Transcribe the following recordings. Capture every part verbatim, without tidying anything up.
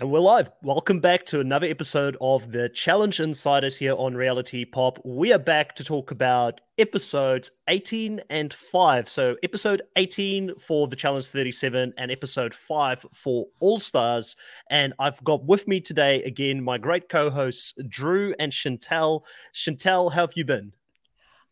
And we're live. Welcome back to another episode of the Challenge Insiders here on Reality Pop. We are back to talk about episodes eighteen and five. So episode eighteen for the Challenge thirty-seven and episode five for All Stars. And I've got with me today, again, my great co-hosts, Drew and Chantel. Chantel, how have you been?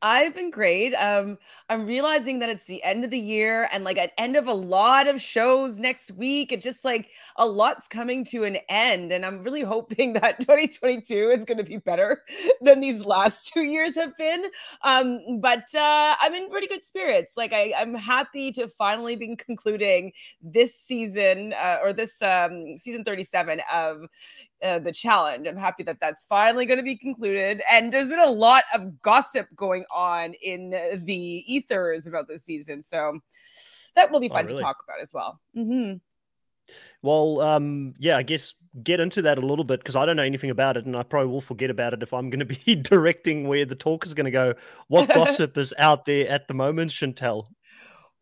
I've been great. Um, I'm realizing that it's the end of the year and like an end of a lot of shows next week. It just like a lot's coming to an end. And I'm really hoping that twenty twenty-two is going to be better than these last two years have been. Um, but uh, I'm in pretty good spirits. Like I, I'm happy to finally be concluding this season uh, or this um, season thirty-seven of Uh, the challenge. I'm happy that that's finally going to be concluded. And there's been a lot of gossip going on in the ethers about this season. So that will be fun oh, really? to talk about as well. Mm-hmm. Well, um, yeah, I guess get into that a little bit because I don't know anything about it and I probably will forget about it if I'm going to be directing where the talk is going to go. What gossip is out there at the moment, Chantel?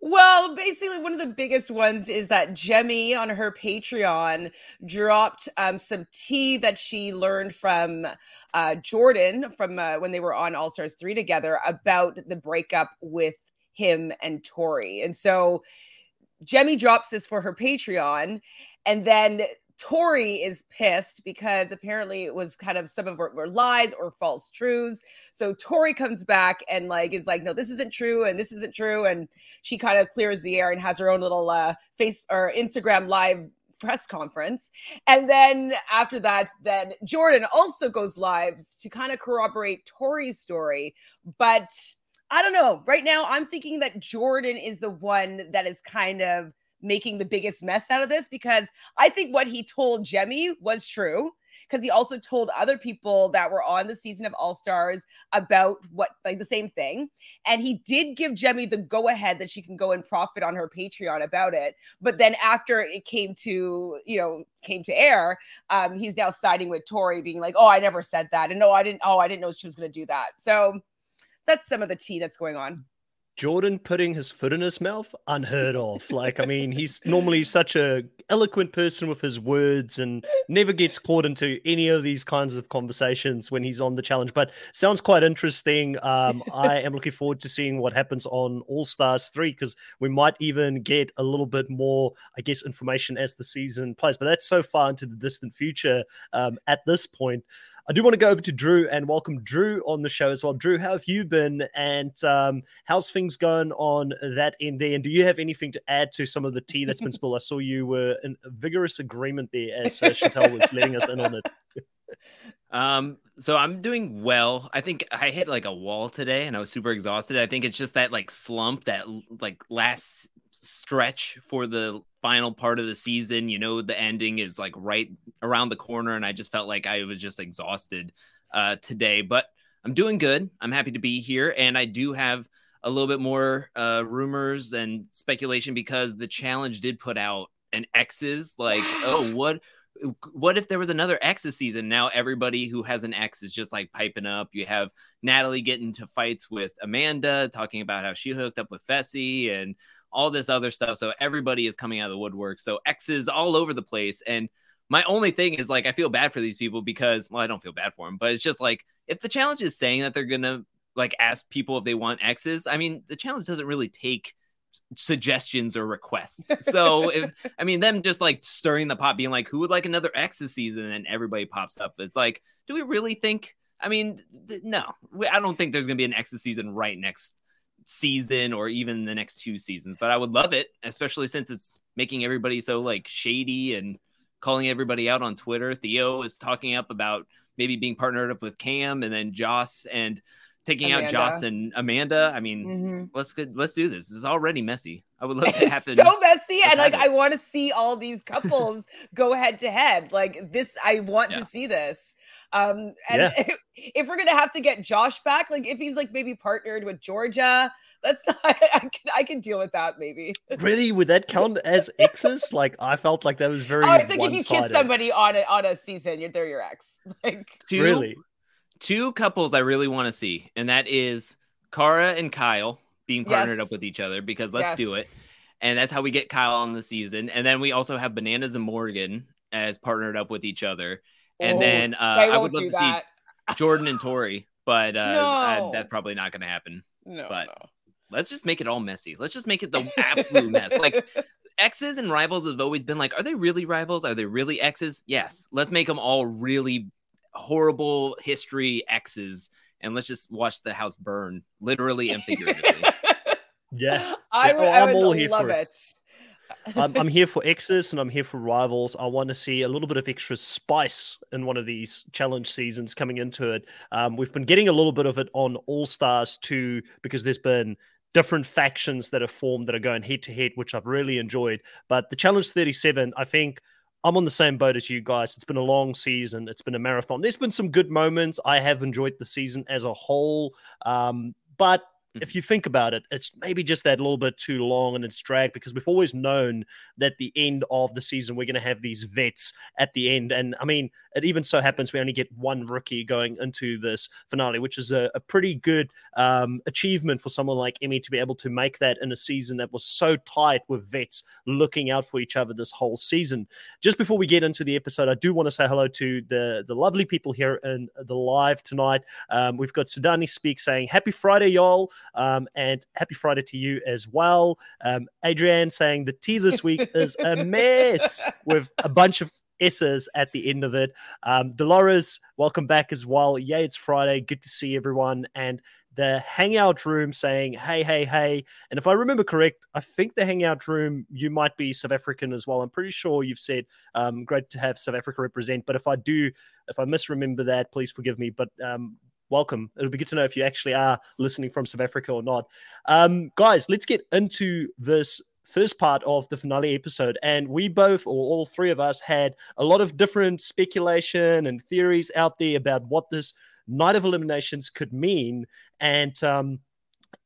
Well, basically, one of the biggest ones is that Jemmye on her Patreon dropped um, some tea that she learned from uh, Jordan from uh, when they were on All Stars three together about the breakup with him and Tori. And so Jemmye drops this for her Patreon, and then Tori is pissed because apparently it was kind of some of her, her lies or false truths. So Tori comes back and like is like, no, this isn't true and this isn't true. And she kind of clears the air and has her own little uh, face or Instagram live press conference. And then after that, then Jordan also goes live to kind of corroborate Tori's story. But I don't know. Right now, I'm thinking that Jordan is the one that is kind of making the biggest mess out of this because I think what he told Jemmye was true because he also told other people that were on the season of All Stars about what like the same thing. And he did give Jemmye the go ahead that she can go and profit on her Patreon about it. But then after it came to, you know, came to air, um, he's now siding with Tori being like, oh, I never said that. And no, I didn't. Oh, I didn't know she was going to do that. So that's some of the tea that's going on. Jordan putting his foot in his mouth, unheard of. Like, I mean, he's normally such a eloquent person with his words and never gets caught into any of these kinds of conversations when he's on the challenge. But sounds quite interesting. Um, I am looking forward to seeing what happens on All Stars three because we might even get a little bit more, I guess, information as the season plays. But that's so far into the distant future um, at this point. I do want to go over to Drew and welcome Drew on the show as well. Drew, how have you been and um, how's things going on that end there? And do you have anything to add to some of the tea that's been spilled? I saw you were in a vigorous agreement there as uh, Chantel was letting us in on it. Um, so I'm doing well. I think I hit like a wall today and I was super exhausted. I think it's just that like slump, that like last stretch for the final part of the season, you know, the ending is like right around the corner. And I just felt like I was just exhausted uh, today, but I'm doing good. I'm happy to be here. And I do have a little bit more uh, rumors and speculation because the challenge did put out an X's like, oh, what, what if there was another X this season? Now everybody who has an X is just like piping up. You have Natalie getting into fights with Amanda, talking about how she hooked up with Fessy and all this other stuff. So everybody is coming out of the woodwork. So X's all over the place. And my only thing is like, I feel bad for these people because, well, I don't feel bad for them, but it's just like, if the challenge is saying that they're going to like ask people if they want X's, I mean, the challenge doesn't really take suggestions or requests. So if, I mean, them just like stirring the pot being like, who would like another X this season? And everybody pops up. It's like, do we really think, I mean, th- no, we, I don't think there's going to be an X this season right next season or even the next two seasons, but I would love it, especially since it's making everybody so like shady and calling everybody out on Twitter. Theo is talking up about maybe being partnered up with Cam and then Joss and taking Amanda. out Joss and Amanda. I mean, mm-hmm. let's let's do this. This is already messy. I would love it's to happen. So messy, let's and like it. I want to see all these couples go head to head. Like this, I want yeah. to see this. Um, and yeah. if, if we're gonna have to get Josh back, like if he's like maybe partnered with Georgia, that's not. I can I can deal with that maybe. Really, would that count as exes? Like I felt like that was very. Oh, it's like one-sided. If you kiss somebody on a on a season, you're they're your ex. Like do really. You- Two couples I really want to see, and that is Kara and Kyle being partnered yes. up with each other because let's yes. do it. And that's how we get Kyle on the season. And then we also have Bananas and Morgan as partnered up with each other. And oh, then uh, I would love to that. see Jordan and Tori, but uh, no. I, that's probably not going to happen. No, but no. Let's just make it all messy. Let's just make it the absolute mess. Like, exes and rivals have always been like, are they really rivals? Are they really exes? Yes. Let's make them all really horrible history exes. And let's just watch the house burn, literally and figuratively. Yeah, I would, yeah, I'm I would all here love for it. it. I'm, I'm here for exes and I'm here for rivals. I want to see a little bit of extra spice in one of these challenge seasons coming into it. Um, we've been getting a little bit of it on All Stars too, because there's been different factions that are formed that are going head to head, which I've really enjoyed. But the Challenge thirty-seven, I think I'm on the same boat as you guys. It's been a long season. It's been a marathon. There's been some good moments. I have enjoyed the season as a whole. Um, but if you think about it, it's maybe just that little bit too long and it's dragged, because we've always known that the end of the season, we're going to have these vets at the end. And I mean, it even so happens we only get one rookie going into this finale, which is a, a pretty good um, achievement for someone like Emmy to be able to make that in a season that was so tight with vets looking out for each other this whole season. Just before we get into the episode, I do want to say hello to the, the lovely people here in the live tonight. Um, we've got Sudani Speak saying, happy Friday, y'all. Um, and happy Friday to you as well. Um, Adrian saying the tea this week is a mess with a bunch of S's at the end of it. Um, Dolores, welcome back as well. Yeah, it's Friday. Good to see everyone. And the Hangout Room saying, hey, hey, hey. And if I remember correct, I think the Hangout Room, you might be South African as well. I'm pretty sure you've said um, great to have South Africa represent. But if I do, if I misremember that, please forgive me. But um welcome. It'll be good to know if you actually are listening from South Africa or not. Um, guys, let's get into this first part of the finale episode. And we both, or all three of us, had a lot of different speculation and theories out there about what this night of eliminations could mean. And um,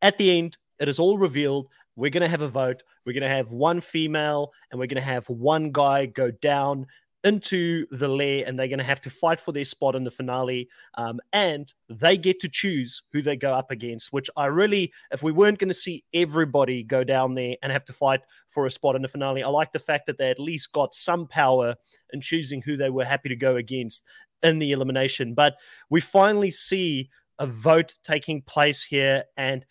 at the end, it is all revealed. We're going to have a vote. We're going to have one female and we're going to have one guy go down into the lair, and they're going to have to fight for their spot in the finale, um, and they get to choose who they go up against, which I really, if we weren't going to see everybody go down there and have to fight for a spot in the finale, I like the fact that they at least got some power in choosing who they were happy to go against in the elimination. But we finally see a vote taking place here, and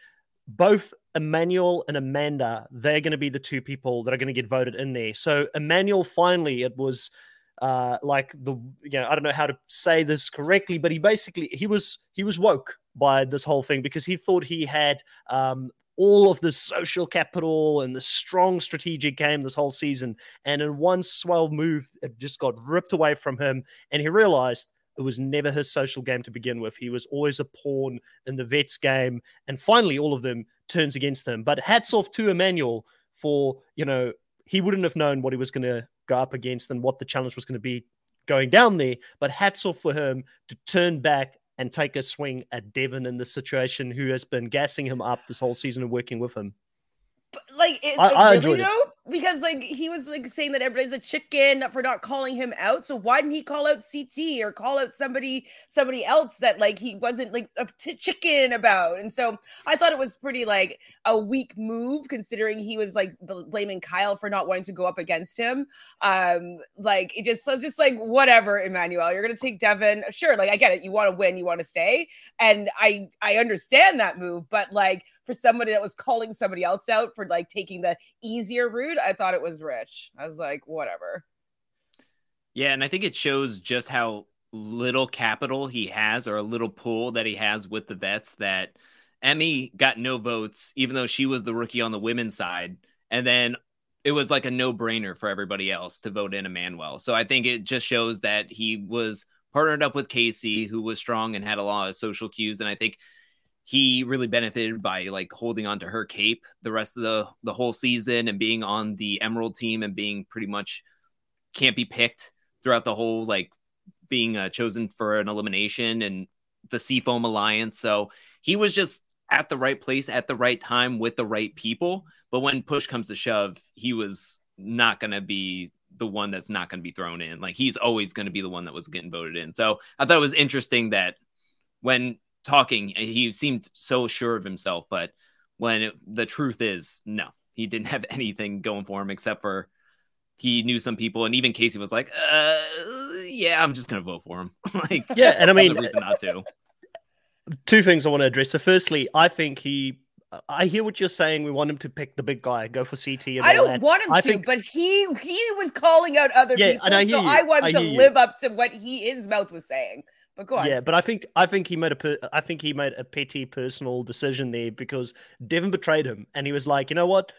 both Emmanuel and Amanda, they're going to be the two people that are going to get voted in there. So Emmanuel, finally, it was... Uh, like the, you know, I don't know how to say this correctly, but he basically, he was, he was woke by this whole thing because he thought he had um, all of the social capital and the strong strategic game this whole season. And in one swell move, it just got ripped away from him. And he realized it was never his social game to begin with. He was always a pawn in the vets game. And finally, all of them turns against him, but hats off to Emmanuel for, you know, he wouldn't have known what he was going to go up against and what the challenge was going to be going down there. But hats off for him to turn back and take a swing at Devin in this situation, who has been gassing him up this whole season and working with him. But like, it, I, like I really though, because like he was like saying that everybody's a chicken for not calling him out. So why didn't he call out C T or call out somebody, somebody else that like he wasn't like a t- chicken about? And so I thought it was pretty like a weak move, considering he was like bl- blaming Kyle for not wanting to go up against him. Um, like it just, so just like whatever, Emmanuel, you're gonna take Devin. Sure, like I get it. You want to win, you want to stay, and I I understand that move, but like, for somebody that was calling somebody else out for like taking the easier route, I thought it was rich. I was like, whatever. Yeah. And I think it shows just how little capital he has, or a little pull that he has with the vets, that Emmy got no votes, even though she was the rookie on the women's side. And then it was like a no brainer for everybody else to vote in Emmanuel. So I think it just shows that he was partnered up with Casey, who was strong and had a lot of social cues. And I think he really benefited by like holding on to her cape the rest of the, the whole season and being on the Emerald team and being pretty much can't be picked throughout the whole, like being uh, chosen for an elimination and the Seafoam Alliance. So he was just at the right place at the right time with the right people. But when push comes to shove, he was not going to be the one that's not going to be thrown in. Like he's always going to be the one that was getting voted in. So I thought it was interesting that when talking, he seemed so sure of himself, but when it, the truth is no, he didn't have anything going for him except for he knew some people. And even Casey was like, uh, yeah, I'm just going to vote for him. Like, yeah. And I mean, reason not to. Two things I want to address. So firstly, I think he, I hear what you're saying. We want him to pick the big guy, go for C T. And I don't that. want him I to, think... but he he was calling out other yeah, people. And I so you. I want I to live you. up to what he his mouth was saying. But go on. Yeah, but I think I think he made a per- I think he made a petty personal decision there because Devin betrayed him, and he was like, you know what?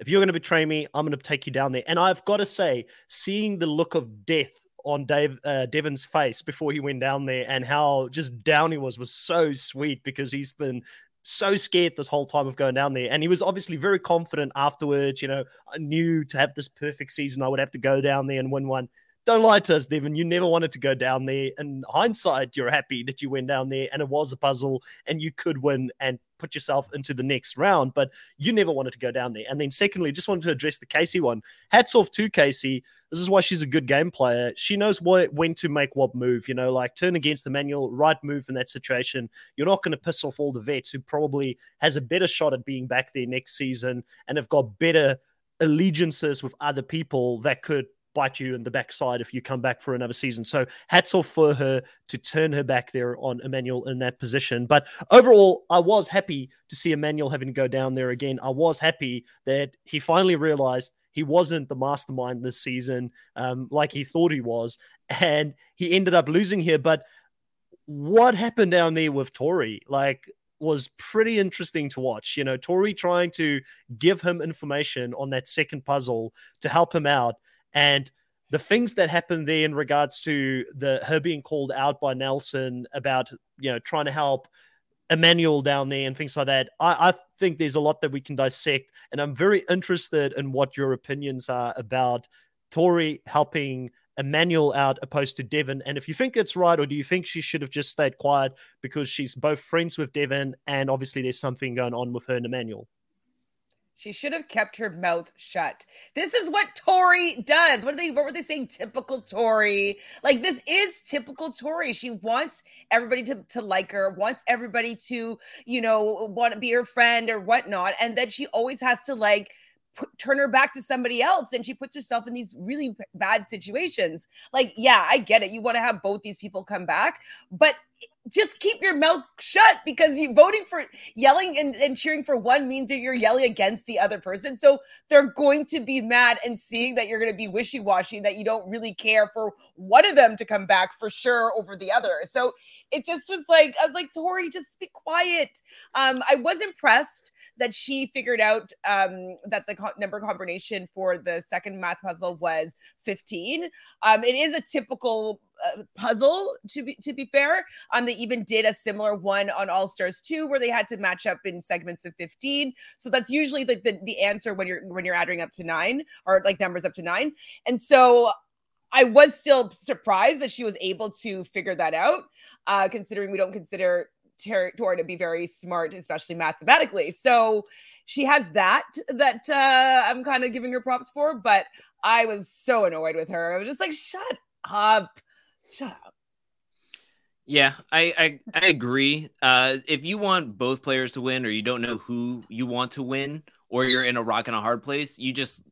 If you're going to betray me, I'm going to take you down there. And I've got to say, seeing the look of death on Dave uh, Devin's face before he went down there, and how just down he was, was so sweet because he's been so scared this whole time of going down there. And he was obviously very confident afterwards. You know, I knew to have this perfect season, I would have to go down there and win one. Don't lie to us, Devin. You never wanted to go down there. In hindsight, you're happy that you went down there and it was a puzzle and you could win and put yourself into the next round, but you never wanted to go down there. And then secondly, just wanted to address the Casey one. Hats off to Casey. This is why she's a good game player. She knows what, when to make what move, you know, like turn against Emmanuel, right move in that situation. You're not going to piss off all the vets who probably has a better shot at being back there next season and have got better allegiances with other people that could bite you in the backside if you come back for another season. So hats off for her to turn her back there on Emmanuel in that position. But overall, I was happy to see Emmanuel having to go down there again. I was happy that he finally realized he wasn't the mastermind this season um, like he thought he was, and he ended up losing here. But what happened down there with Tori, like, was pretty interesting to watch. You know, Tori trying to give him information on that second puzzle to help him out. And the things that happened there in regards to the her being called out by Nelson about, you know, trying to help Emmanuel down there and things like that, I, I think there's a lot that we can dissect. And I'm very interested in what your opinions are about Tori helping Emmanuel out opposed to Devin. And if you think it's right, or do you think she should have just stayed quiet because she's both friends with Devin and obviously there's something going on with her and Emmanuel? She should have kept her mouth shut. This is what Tori does. What are they, what were they saying? Typical Tori. Like, this is typical Tori. She wants everybody to, to like her, wants everybody to, you know, want to be her friend or whatnot. And then she always has to, like, put, turn her back to somebody else. And she puts herself in these really b- bad situations. Like, yeah, I get it. You want to have both these people come back, but just keep your mouth shut, because you voting for yelling and, and cheering for one means that you're yelling against the other person. So they're going to be mad, and seeing that you're going to be wishy-washy, that you don't really care for one of them to come back for sure over the other. So it just was like, I was like, Tori, just be quiet. Um, I was impressed that she figured out um, that the co- number combination for the second math puzzle was fifteen. Um, it is a typical Uh, puzzle to be to be fair. Um, they even did a similar one on All Stars two, where they had to match up in segments of fifteen. So that's usually like the, the, the answer when you're when you're adding up to nine, or like numbers up to nine. And so I was still surprised that she was able to figure that out, uh, considering we don't consider Tori to be very smart, especially mathematically. So she has that that uh, I'm kind of giving her props for, but I was so annoyed with her. I was just like, shut up. Shut up. Yeah, I, I, I agree. Uh, if you want both players to win, or you don't know who you want to win, or you're in a rock and a hard place, you just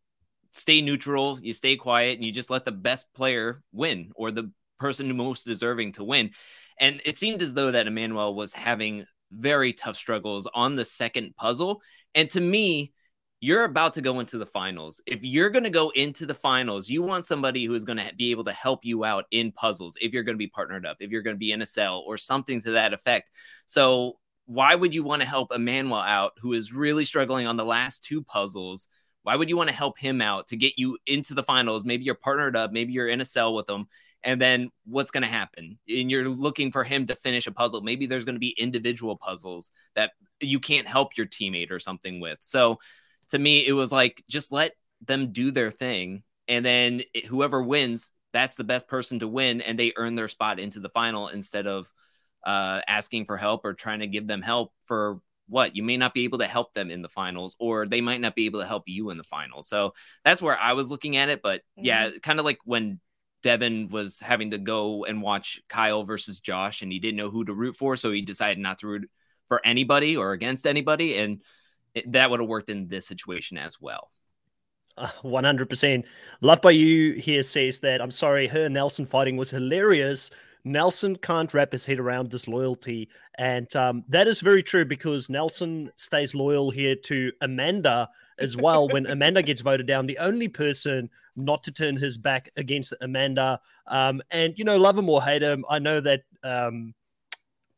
stay neutral, you stay quiet, and you just let the best player win, or the person most deserving to win. And it seemed as though that Emmanuel was having very tough struggles on the second puzzle. And to me, you're about to go into the finals. If you're going to go into the finals, you want somebody who is going to be able to help you out in puzzles. If you're going to be partnered up, if you're going to be in a cell or something to that effect. So why would you want to help Emmanuel out, who is really struggling on the last two puzzles? Why would you want to help him out to get you into the finals? Maybe you're partnered up, maybe you're in a cell with him. And then what's going to happen? And you're looking for him to finish a puzzle. Maybe there's going to be individual puzzles that you can't help your teammate or something with. So to me, it was like, just let them do their thing. And then it, whoever wins, that's the best person to win. And they earn their spot into the final, instead of uh, asking for help or trying to give them help for what you may not be able to help them in the finals, or they might not be able to help you in the finals. So that's where I was looking at it. But mm-hmm. yeah, kind of like when Devin was having to go and watch Kyle versus Josh, and he didn't know who to root for. So he decided not to root for anybody or against anybody. And it, that would have worked in this situation as well. one hundred percent. Loved by You here says that, I'm sorry, her and Nelson fighting was hilarious. Nelson can't wrap his head around disloyalty. And um, that is very true, because Nelson stays loyal here to Amanda as well. When Amanda gets voted down, the only person not to turn his back against Amanda. Um, and, you know, love him or hate him, I know that, um,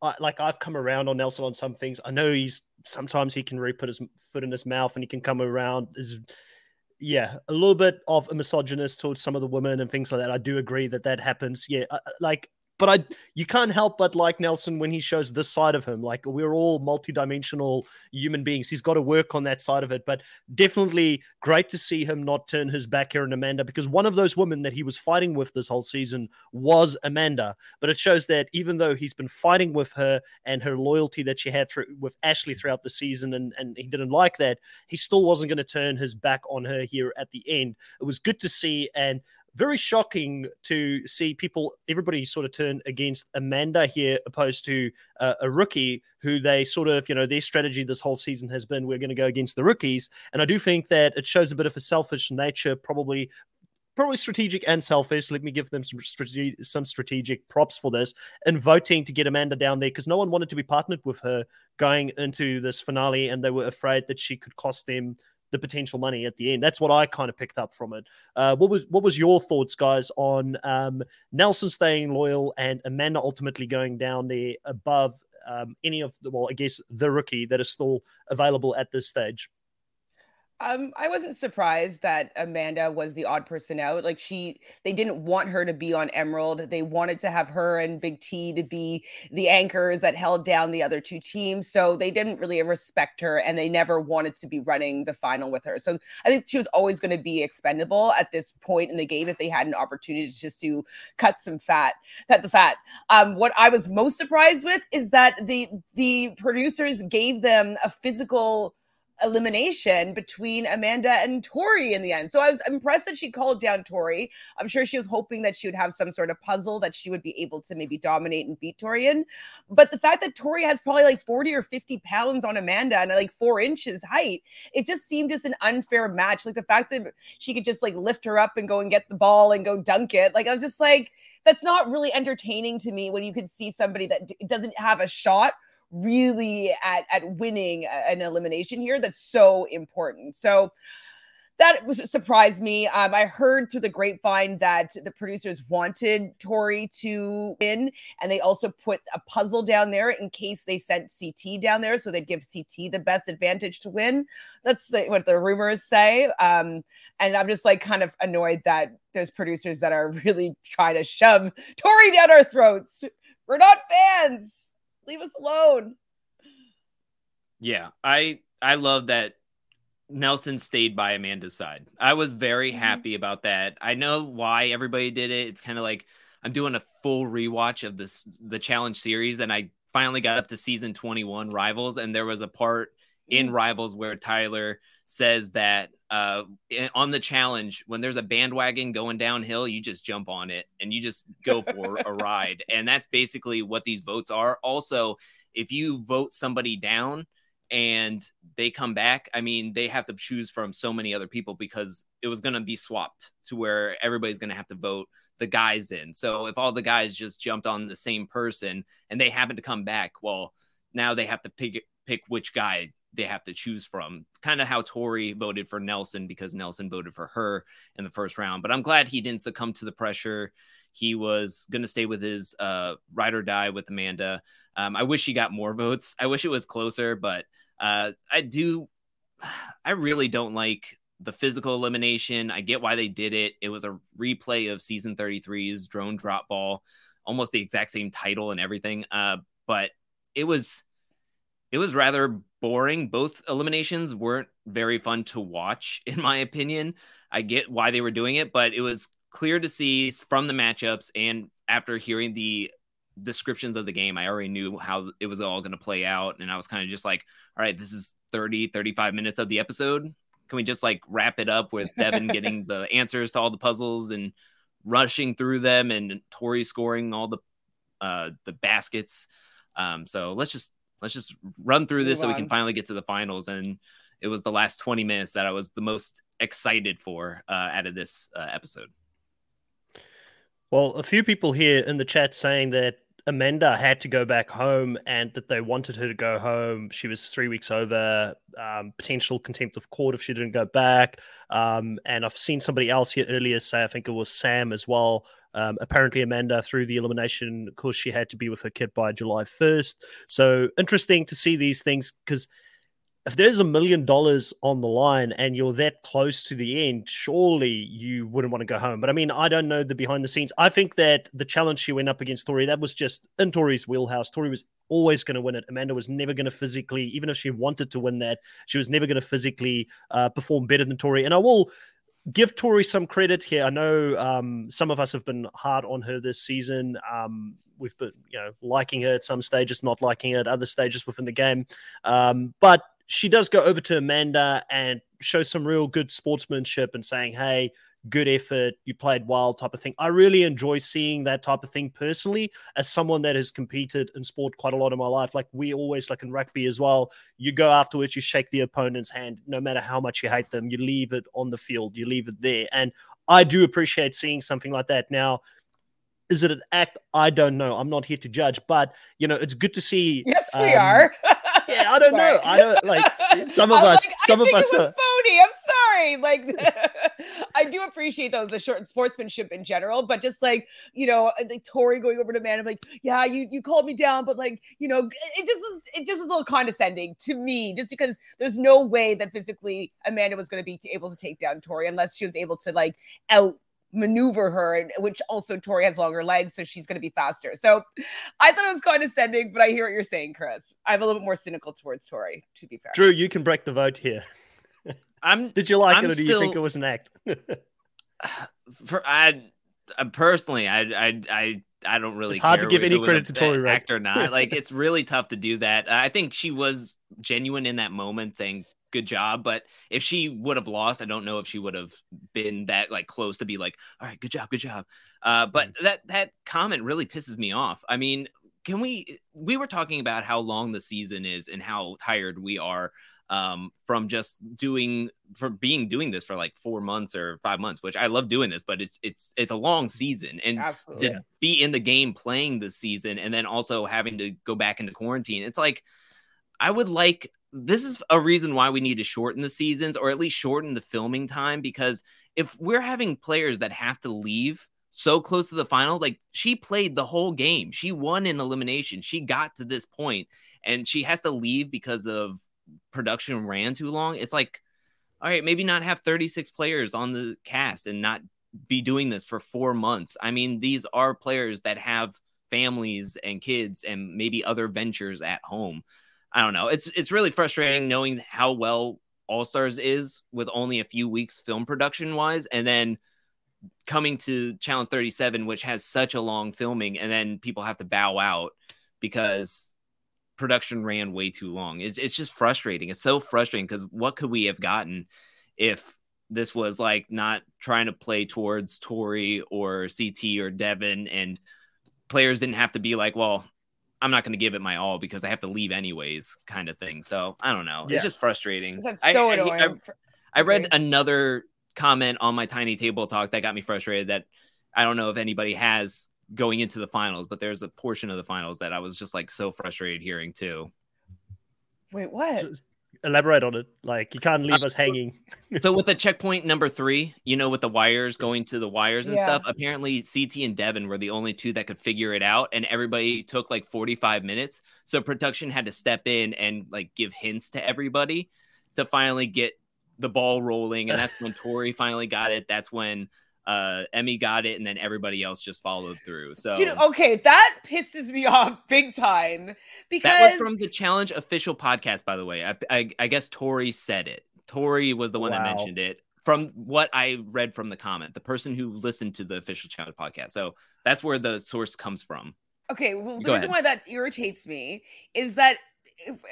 I, like, I've come around on Nelson on some things. I know he's sometimes he can really put his foot in his mouth, and he can come around as, yeah, a little bit of a misogynist towards some of the women and things like that. I do agree that that happens. Yeah, I, like... But I, you can't help but like Nelson when he shows this side of him. Like, we're all multidimensional human beings. He's got to work on that side of it. But definitely great to see him not turn his back here on Amanda, because one of those women that he was fighting with this whole season was Amanda. But it shows that even though he's been fighting with her and her loyalty that she had through, with Ashley throughout the season, and, and he didn't like that, he still wasn't going to turn his back on her here at the end. It was good to see, and very shocking to see people, everybody sort of turn against Amanda here, opposed to uh, a rookie who they sort of, you know, their strategy this whole season has been, we're going to go against the rookies. And I do think that it shows a bit of a selfish nature, probably, probably strategic and selfish. Let me give them some, strate- some strategic props for this and voting to get Amanda down there, because no one wanted to be partnered with her going into this finale, and they were afraid that she could cost them the potential money at the end. That's what I kind of picked up from it. Uh, what was what was your thoughts, guys, on um, Nelson staying loyal and Amanda ultimately going down there above um, any of the, well, I guess the rookie that is still available at this stage? Um, I wasn't surprised that Amanda was the odd person out. Like, she, they didn't want her to be on Emerald. They wanted to have her and Big T to be the anchors that held down the other two teams. So they didn't really respect her, and they never wanted to be running the final with her. So I think she was always going to be expendable at this point in the game if they had an opportunity to just to cut some fat, cut the fat. Um, what I was most surprised with is that the the producers gave them a physical elimination between Amanda and Tori in the end. So I was impressed that she called down Tori. I'm sure she was hoping that she would have some sort of puzzle that she would be able to maybe dominate and beat Tori in. But the fact that Tori has probably like forty or fifty pounds on Amanda and like four inches height, it just seemed just an unfair match. Like, the fact that she could just like lift her up and go and get the ball and go dunk it. Like, I was just like, that's not really entertaining to me, when you could see somebody that d- doesn't have a shot really at at winning an elimination here that's so important. So that was, surprised me. Um, I heard through the grapevine that the producers wanted Tori to win, and they also put a puzzle down there in case they sent C T down there, so they'd give C T the best advantage to win. That's what the rumors say. Um, and I'm just like kind of annoyed that there's producers that are really trying to shove Tori down our throats. We're not fans. Leave us alone. Yeah, I I love that Nelson stayed by Amanda's side. I was very mm-hmm. happy about that. I know why everybody did it. It's kind of like, I'm doing a full rewatch of this the Challenge series, and I finally got up to season twenty-one, Rivals, and there was a part mm-hmm. in Rivals where Tyler says that uh, on the Challenge, when there's a bandwagon going downhill, you just jump on it and you just go for a ride. And that's basically what these votes are. Also, if you vote somebody down and they come back, I mean, they have to choose from so many other people, because it was going to be swapped to where everybody's going to have to vote the guys in. So if all the guys just jumped on the same person and they happen to come back, well, now they have to pick pick which guy they have to choose from, kind of how Tori voted for Nelson, because Nelson voted for her in the first round. But I'm glad he didn't succumb to the pressure. He was going to stay with his uh, ride or die with Amanda. Um, I wish he got more votes. I wish it was closer, but uh, I do. I really don't like the physical elimination. I get why they did it. It was a replay of season thirty-three's drone drop ball, almost the exact same title and everything. Uh, but it was, it was rather boring. Both eliminations weren't very fun to watch, in my opinion. I get why they were doing it, but it was clear to see from the matchups, and after hearing the descriptions of the game, I already knew how it was all going to play out. And I was kind of just like, all right, this is thirty, thirty-five minutes of the episode. Can we just like wrap it up with Devin getting the answers to all the puzzles and rushing through them, and Tori scoring all the uh, the baskets. Um, so let's just Let's just run through this Move so we on. Can finally get to the finals. And it was the last twenty minutes that I was the most excited for uh, out of this uh, episode. Well, a few people here in the chat saying that Amanda had to go back home and that they wanted her to go home. She was three weeks over, um, potential contempt of court if she didn't go back. Um, and I've seen somebody else here earlier say, I think it was Sam as well. Um, apparently Amanda through the elimination, of course, she had to be with her kid by July first. So interesting to see these things, because if there's a million dollars on the line and you're that close to the end, surely you wouldn't want to go home. But I mean, I don't know the behind the scenes. I think that the challenge she went up against Tori, that was just in Tori's wheelhouse. Tori was always going to win it. Amanda was never going to physically, even if she wanted to win that, she was never going to physically uh, perform better than Tori. And I will give Tori some credit here. I know um, some of us have been hard on her this season. Um, we've been, you know, liking her at some stages, not liking her at other stages within the game. Um, but she does go over to Amanda and show some real good sportsmanship and saying, hey, good effort, you played well type of thing. I really enjoy seeing that type of thing personally as someone that has competed in sport quite a lot in my life. Like we always, like in rugby as well, you go afterwards, you shake the opponent's hand, no matter how much you hate them, you leave it on the field, you leave it there. And I do appreciate seeing something like that. Now, is it an act? I don't know. I'm not here to judge, but you know, it's good to see. Yes, um, we are. Yeah, I don't sorry. know. I don't like some of us. Like, some I of think us. It was are... phony. I'm sorry. Like, I do appreciate those the short sportsmanship in general, but just like you know, like Tori going over to man, I'm like, yeah, you you called me down, but like you know, it just was it just was a little condescending to me, just because there's no way that physically Amanda was going to be able to take down Tori unless she was able to like out. maneuver her, and which also Tori has longer legs, so she's going to be faster. So I thought it was condescending, but I hear what you're saying, Chris. I'm a little bit more cynical towards Tori, to be fair. Drew, you can break the vote here. I'm. Did you like I'm it, or still, do you think it was an act? for I, I personally, I, I, I, I don't really. It's care hard to give any credit to Tori, right? Act or not, like it's really tough to do that. I think she was genuine in that moment, saying good job. But if she would have lost, I don't know if she would have been that like close to be like, all right, good job, good job. Uh, but that, that comment really pisses me off. I mean, can we, we were talking about how long the season is and how tired we are um, from just doing, for being doing this for like four months or five months, which I love doing this, but it's, it's, it's a long season, and Absolutely. to be in the game playing this season and then also having to go back into quarantine. It's like, I would like, this is a reason why we need to shorten the seasons, or at least shorten the filming time, because if we're having players that have to leave so close to the final, like she played the whole game. She won in elimination. She got to this point and she has to leave because of production ran too long. It's like, all right, maybe not have thirty-six players on the cast and not be doing this for four months. I mean, these are players that have families and kids and maybe other ventures at home. I don't know. It's it's really frustrating knowing how well All-Stars is with only a few weeks film production wise, and then coming to Challenge thirty-seven, which has such a long filming, and then people have to bow out because production ran way too long. It's it's just frustrating. It's so frustrating, because what could we have gotten if this was like not trying to play towards Tori or C T or Devin, and players didn't have to be like, well, I'm not going to give it my all because I have to leave anyways, kind of thing. So I don't know. Yeah. It's just frustrating. That's so I, annoying. I, I, I read another comment on my Tiny Table Talk that got me frustrated, that I don't know if anybody has going into the finals, but there's a portion of the finals that I was just like so frustrated hearing too. Wait, what? Just elaborate on it. Like, you can't leave uh, us hanging. So with the checkpoint number three, you know, with the wires going to the wires and yeah. stuff, apparently C T and Devin were the only two that could figure it out, and everybody took like forty-five minutes. So production had to step in and like give hints to everybody to finally get the ball rolling. And that's when Tori finally got it. That's when uh Emmy got it, and then everybody else just followed through. So Dude, okay, that pisses me off big time, because that was from the Challenge official podcast, by the way. I I, I guess Tori said it. Tori was the one wow. that mentioned it, from what I read from the comment, the person who listened to the official Challenge podcast. So that's where the source comes from. Okay, well, the Go reason ahead. why that irritates me is that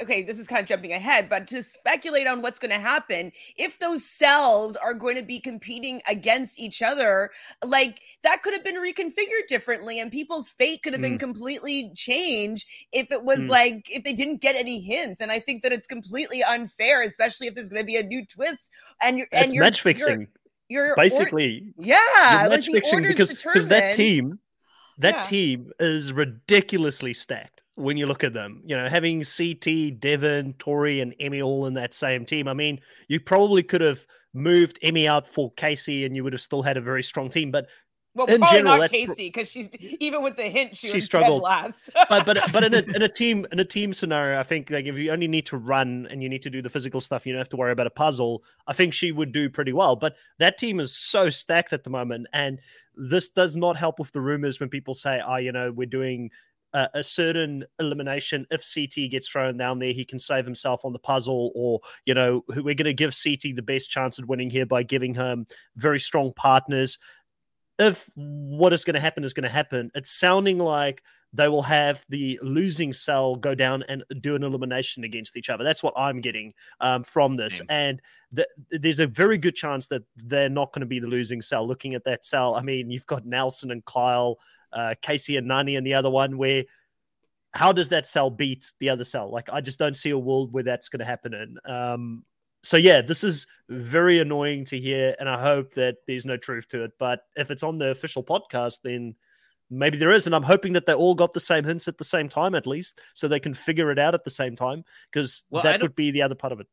okay, this is kind of jumping ahead, but to speculate on what's going to happen, if those cells are going to be competing against each other, like that could have been reconfigured differently and people's fate could have mm. been completely changed if it was mm. like, if they didn't get any hints. And I think that it's completely unfair, especially if there's going to be a new twist and you're, That's and you're match fixing. You're, you're basically, or, yeah, match like fixing because, because that team, that yeah. team is ridiculously stacked. When you look at them, you know, having C T, Devin, Tori, and Emmy all in that same team. I mean, you probably could have moved Emmy out for Casey and you would have still had a very strong team. But well, in probably general, not Casey, because she's even with the hint, she, she was struggled last. but but but in a in a team in a team scenario, I think like if you only need to run and you need to do the physical stuff, you don't have to worry about a puzzle. I think she would do pretty well. But that team is so stacked at the moment, and this does not help with the rumors when people say, "Oh, you know, we're doing." Uh, a certain elimination. If C T gets thrown down there, he can save himself on the puzzle, or, you know, we're going to give C T the best chance at winning here by giving him very strong partners. If what is going to happen is going to happen, it's sounding like they will have the losing cell go down and do an elimination against each other. That's what I'm getting um, from this. Mm. And th- there's a very good chance that they're not going to be the losing cell. Looking at that cell, I mean, you've got Nelson and Kyle, Uh, Casey and Nany and the other one, where how does that cell beat the other cell? Like, I just don't see a world where that's going to happen in. Um, so yeah, this is very annoying to hear, and I hope that there's no truth to it. But if it's on the official podcast, then maybe there is, and I'm hoping that they all got the same hints at the same time, at least, so they can figure it out at the same time, because well, that would be the other part of it.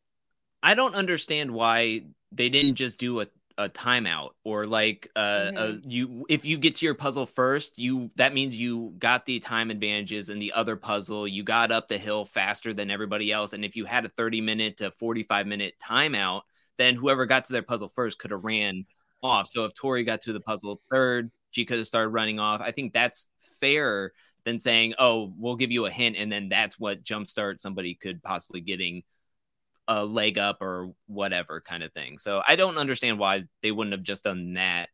I don't understand why they didn't just do a a timeout, or like uh, mm-hmm. a, you if you get to your puzzle first, you that means you got the time advantages in the other puzzle. You got up the hill faster than everybody else, and if you had a thirty minute to forty-five minute timeout, then whoever got to their puzzle first could have ran off. So if Tori got to the puzzle third, she could have started running off. I think that's fair than saying, oh, we'll give you a hint, and then that's what jumpstart somebody could possibly getting a leg up or whatever kind of thing. So I don't understand why they wouldn't have just done that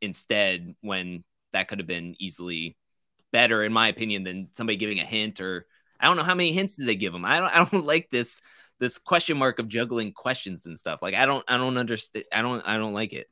instead, when that could have been easily better, in my opinion, than somebody giving a hint. Or I don't know how many hints did they give them. I don't, I don't like this, this question mark of juggling questions and stuff. Like, I don't, I don't understand. I don't, I don't like it.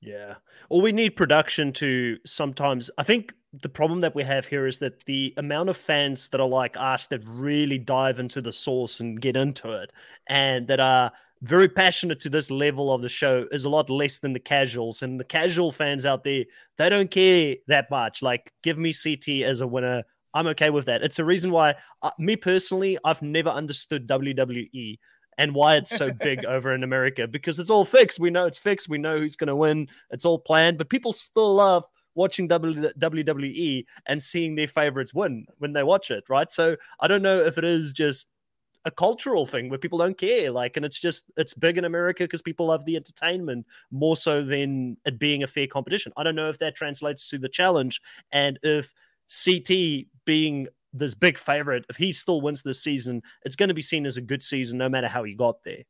Yeah. Or we need production to sometimes, I think the problem that we have here is that the amount of fans that are like us that really dive into the source and get into it, and that are very passionate to this level of the show, is a lot less than the casuals. And the casual fans out there, they don't care that much. Like, give me C T as a winner. I'm okay with that. It's a reason why uh, me personally, I've never understood W W E. And why it's so big over in America, because it's all fixed. We know it's fixed. We know who's going to win. It's all planned. But people still love watching W W E and seeing their favorites win when they watch it, right? So I don't know if it is just a cultural thing where people don't care. Like, and it's just, it's big in America because people love the entertainment more so than it being a fair competition. I don't know if that translates to the challenge, and if C T being this big favorite, if he still wins this season, it's going to be seen as a good season, no matter how he got there.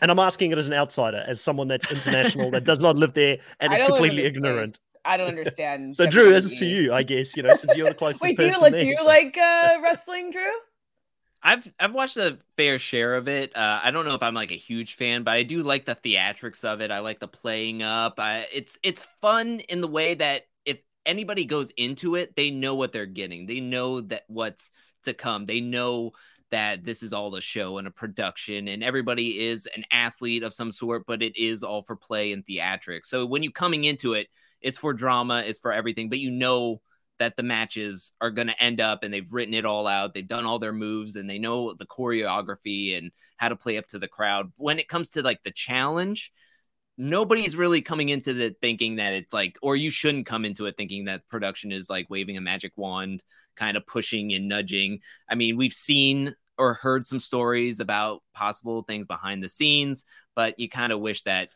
And I'm asking it as an outsider, as someone that's international, that does not live there, and is completely ignorant. I don't understand. So, Drew, this is to you, I guess, you know, since you're the closest Wait, person. Wait, do you, do you like uh, wrestling, Drew? I've I've watched a fair share of it. Uh, I don't know if I'm like a huge fan, but I do like the theatrics of it. I like the playing up. I, it's it's fun in the way that anybody goes into it, they know what they're getting. They know that what's to come. They know that this is all a show and a production, and everybody is an athlete of some sort, but it is all for play and theatrics. So when you're coming into it, it's for drama, it's for everything, but you know that the matches are going to end up, and they've written it all out. They've done all their moves, and they know the choreography and how to play up to the crowd. When it comes to like the challenge, nobody's really coming into the thinking that it's like, or you shouldn't come into it thinking that production is like waving a magic wand, kind of pushing and nudging. I mean, we've seen or heard some stories about possible things behind the scenes, but you kind of wish that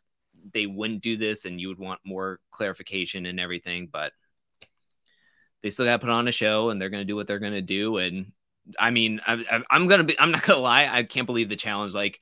they wouldn't do this, and you would want more clarification and everything, but they still got to put on a show, and they're going to do what they're going to do. And I mean, I, I'm going to be, I'm not going to lie. I can't believe the challenge, like,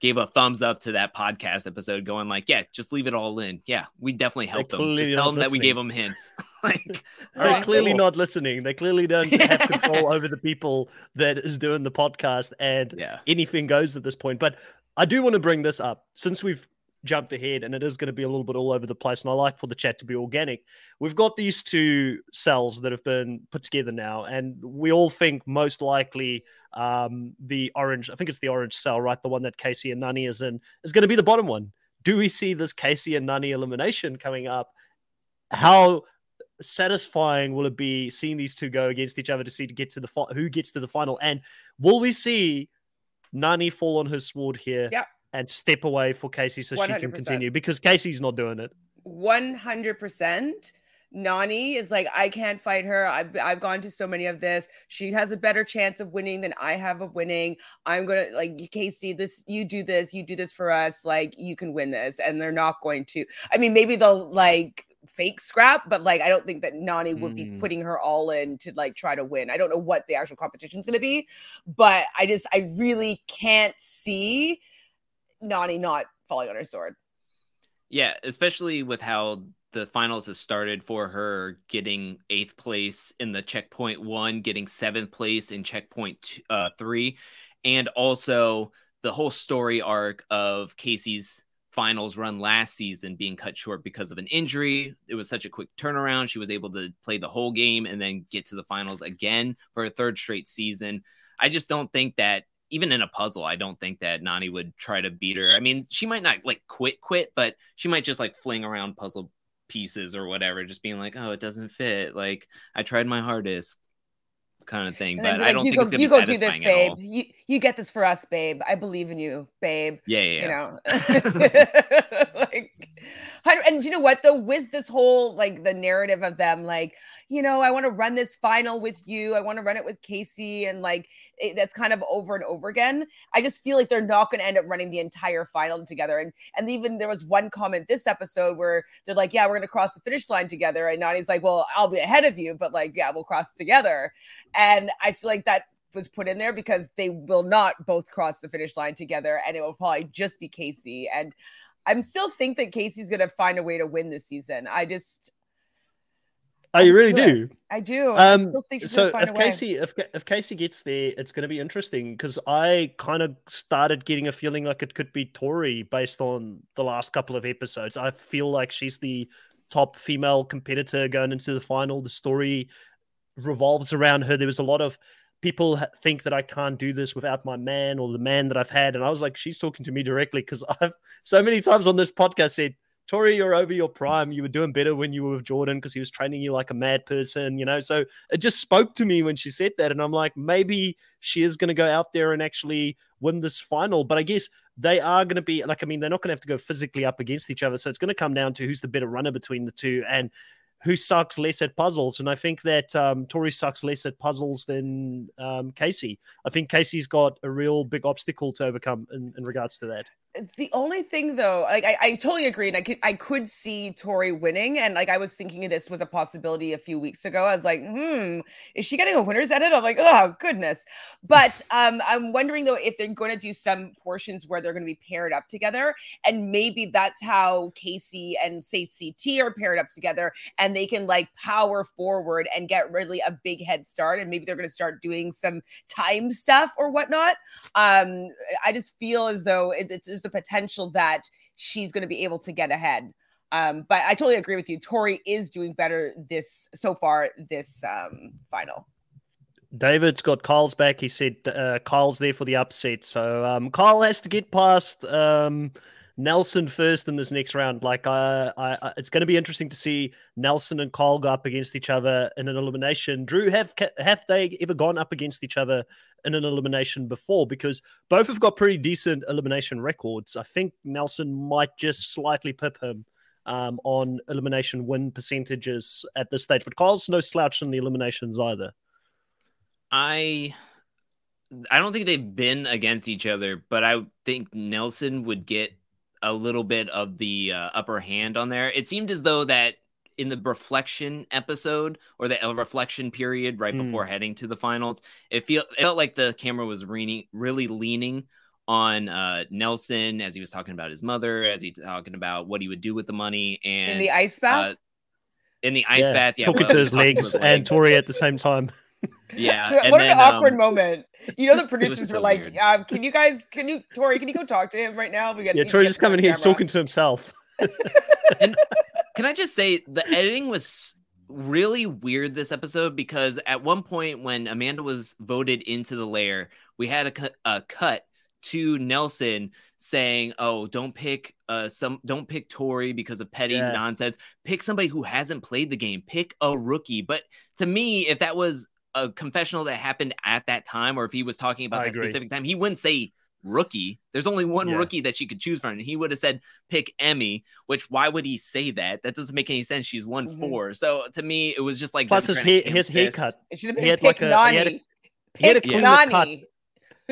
gave a thumbs up to that podcast episode going like, yeah, just leave it all in. Yeah, we definitely helped them. Just tell them listening. That we gave them hints. Like, they're right, clearly cool. not listening. They clearly don't have control over the people that is doing the podcast, and yeah. anything goes at this point. But I do want to bring this up, since we've jumped ahead, and it is going to be a little bit all over the place, and I like for the chat to be organic. We've got these two cells that have been put together now, and we all think most likely um, the orange, I think it's the orange cell, right? The one that Casey and Nany is in, is going to be the bottom one. Do we see this Casey and Nany elimination coming up? How satisfying will it be seeing these two go against each other to see to get to the fi- who gets to the final? And will we see Nany fall on his sword here yep. and step away for Casey so one hundred percent she can continue? Because Casey's not doing it. one hundred percent. Nany is like, I can't fight her. I've, I've gone to so many of this. She has a better chance of winning than I have of winning. I'm going to, like, Casey, this, you do this, you do this for us. Like, you can win this. And they're not going to, I mean, maybe they'll like fake scrap, but like, I don't think that Nany would mm. be putting her all in to like try to win. I don't know what the actual competition is going to be, but I just, I really can't see Nany not falling on her sword. Yeah. Especially with how the finals has started for her, getting eighth place in the checkpoint one, getting seventh place in checkpoint two, uh, three. And also the whole story arc of Casey's finals run last season being cut short because of an injury. It was such a quick turnaround. She was able to play the whole game and then get to the finals again for a third straight season. I just don't think that even in a puzzle, I don't think that Nany would try to beat her. I mean, she might not like quit, quit, but she might just like fling around puzzle pieces or whatever, just being like, oh, it doesn't fit, like I tried my hardest kind of thing. But like, I don't think go, it's gonna you be go do this, babe. You, you get this for us, babe. I believe in you, babe. Yeah, yeah, yeah. You know, like, and you know what though, with this whole like the narrative of them, like, you know, I want to run this final with you. I want to run it with Casey, and like it, that's kind of over and over again. I just feel like they're not going to end up running the entire final together. And and even there was one comment this episode where they're like, yeah, we're going to cross the finish line together, and Nani's like, well, I'll be ahead of you, but like, yeah, we'll cross together. And I feel like that was put in there because they will not both cross the finish line together, and it will probably just be Casey. And I still think that Casey's going to find a way to win this season. I just... I, I just really do. It. I do. Um, I still think she's so going to find if a Casey, way. If, if Casey gets there, it's going to be interesting because I kind of started getting a feeling like it could be Tori based on the last couple of episodes. I feel like she's the top female competitor going into the final. The story revolves around her. There was a lot of people think that I can't do this without my man or the man that I've had. And I was like, she's talking to me directly because I've so many times on this podcast said, Tori, you're over your prime. You were doing better when you were with Jordan because he was training you like a mad person, you know? So it just spoke to me when she said that. And I'm like, maybe she is going to go out there and actually win this final. But I guess they are going to be like, I mean, they're not going to have to go physically up against each other. So it's going to come down to who's the better runner between the two. And who sucks less at puzzles. And I think that um, Tori sucks less at puzzles than um, Casey. I think Casey's got a real big obstacle to overcome in, in regards to that. The only thing, though, like I, I totally agree, and I could, I could see Tori winning, and like I was thinking this was a possibility a few weeks ago. I was like, hmm, is she getting a winner's edit? I'm like, oh, goodness. But um, I'm wondering, though, if they're going to do some portions where they're going to be paired up together, and maybe that's how Casey and, say, C T are paired up together, and they can, like, power forward and get really a big head start, and maybe they're going to start doing some time stuff or whatnot. Um, I just feel as though it, it's a potential that she's going to be able to get ahead. Um, but I totally agree with you. Tori is doing better this so far this um, final. David's got Kyle's back. He said uh, Kyle's there for the upset. So um, Kyle has to get past um, Nelson first in this next round. Like uh, I, I, it's going to be interesting to see Nelson and Kyle go up against each other in an elimination. Drew, have have they ever gone up against each other in an elimination before? Because both have got pretty decent elimination records. I think Nelson might just slightly pip him um, on elimination win percentages at this stage. But Kyle's no slouch in the eliminations either. I I don't think they've been against each other, but I think Nelson would get a little bit of the uh, upper hand on there. It seemed as though that in the reflection episode or the reflection period right mm. before heading to the finals, it, feel, it felt like the camera was re- really leaning on uh, Nelson as he was talking about his mother, as he talking about what he would do with the money. And in the ice bath? Uh, in the ice yeah. bath. Yeah, poking to his legs and Tori at the same time. Yeah. So, and what then, an awkward um, moment. You know, the producers so were like, um, "Can you guys? Can you, Tori? Can you go talk to him right now?" We got yeah. Tori just coming here, he's talking to himself. And can I just say the editing was really weird this episode, because at one point when Amanda was voted into the lair, we had a, cu- a cut to Nelson saying, "Oh, don't pick uh some don't pick Tori because of petty yeah. nonsense. Pick somebody who hasn't played the game. Pick a rookie." But to me, if that was a confessional that happened at that time, or if he was talking about I that agree. specific time, he wouldn't say rookie. There's only one yeah. rookie that she could choose from, and he would have said pick Emmy, which why would he say that? That doesn't make any sense. She's one mm-hmm. four. So to me, it was just like, plus his hair, his haircut. It should have been he pick had like a, he had a, he had a cleaner Nany. cut.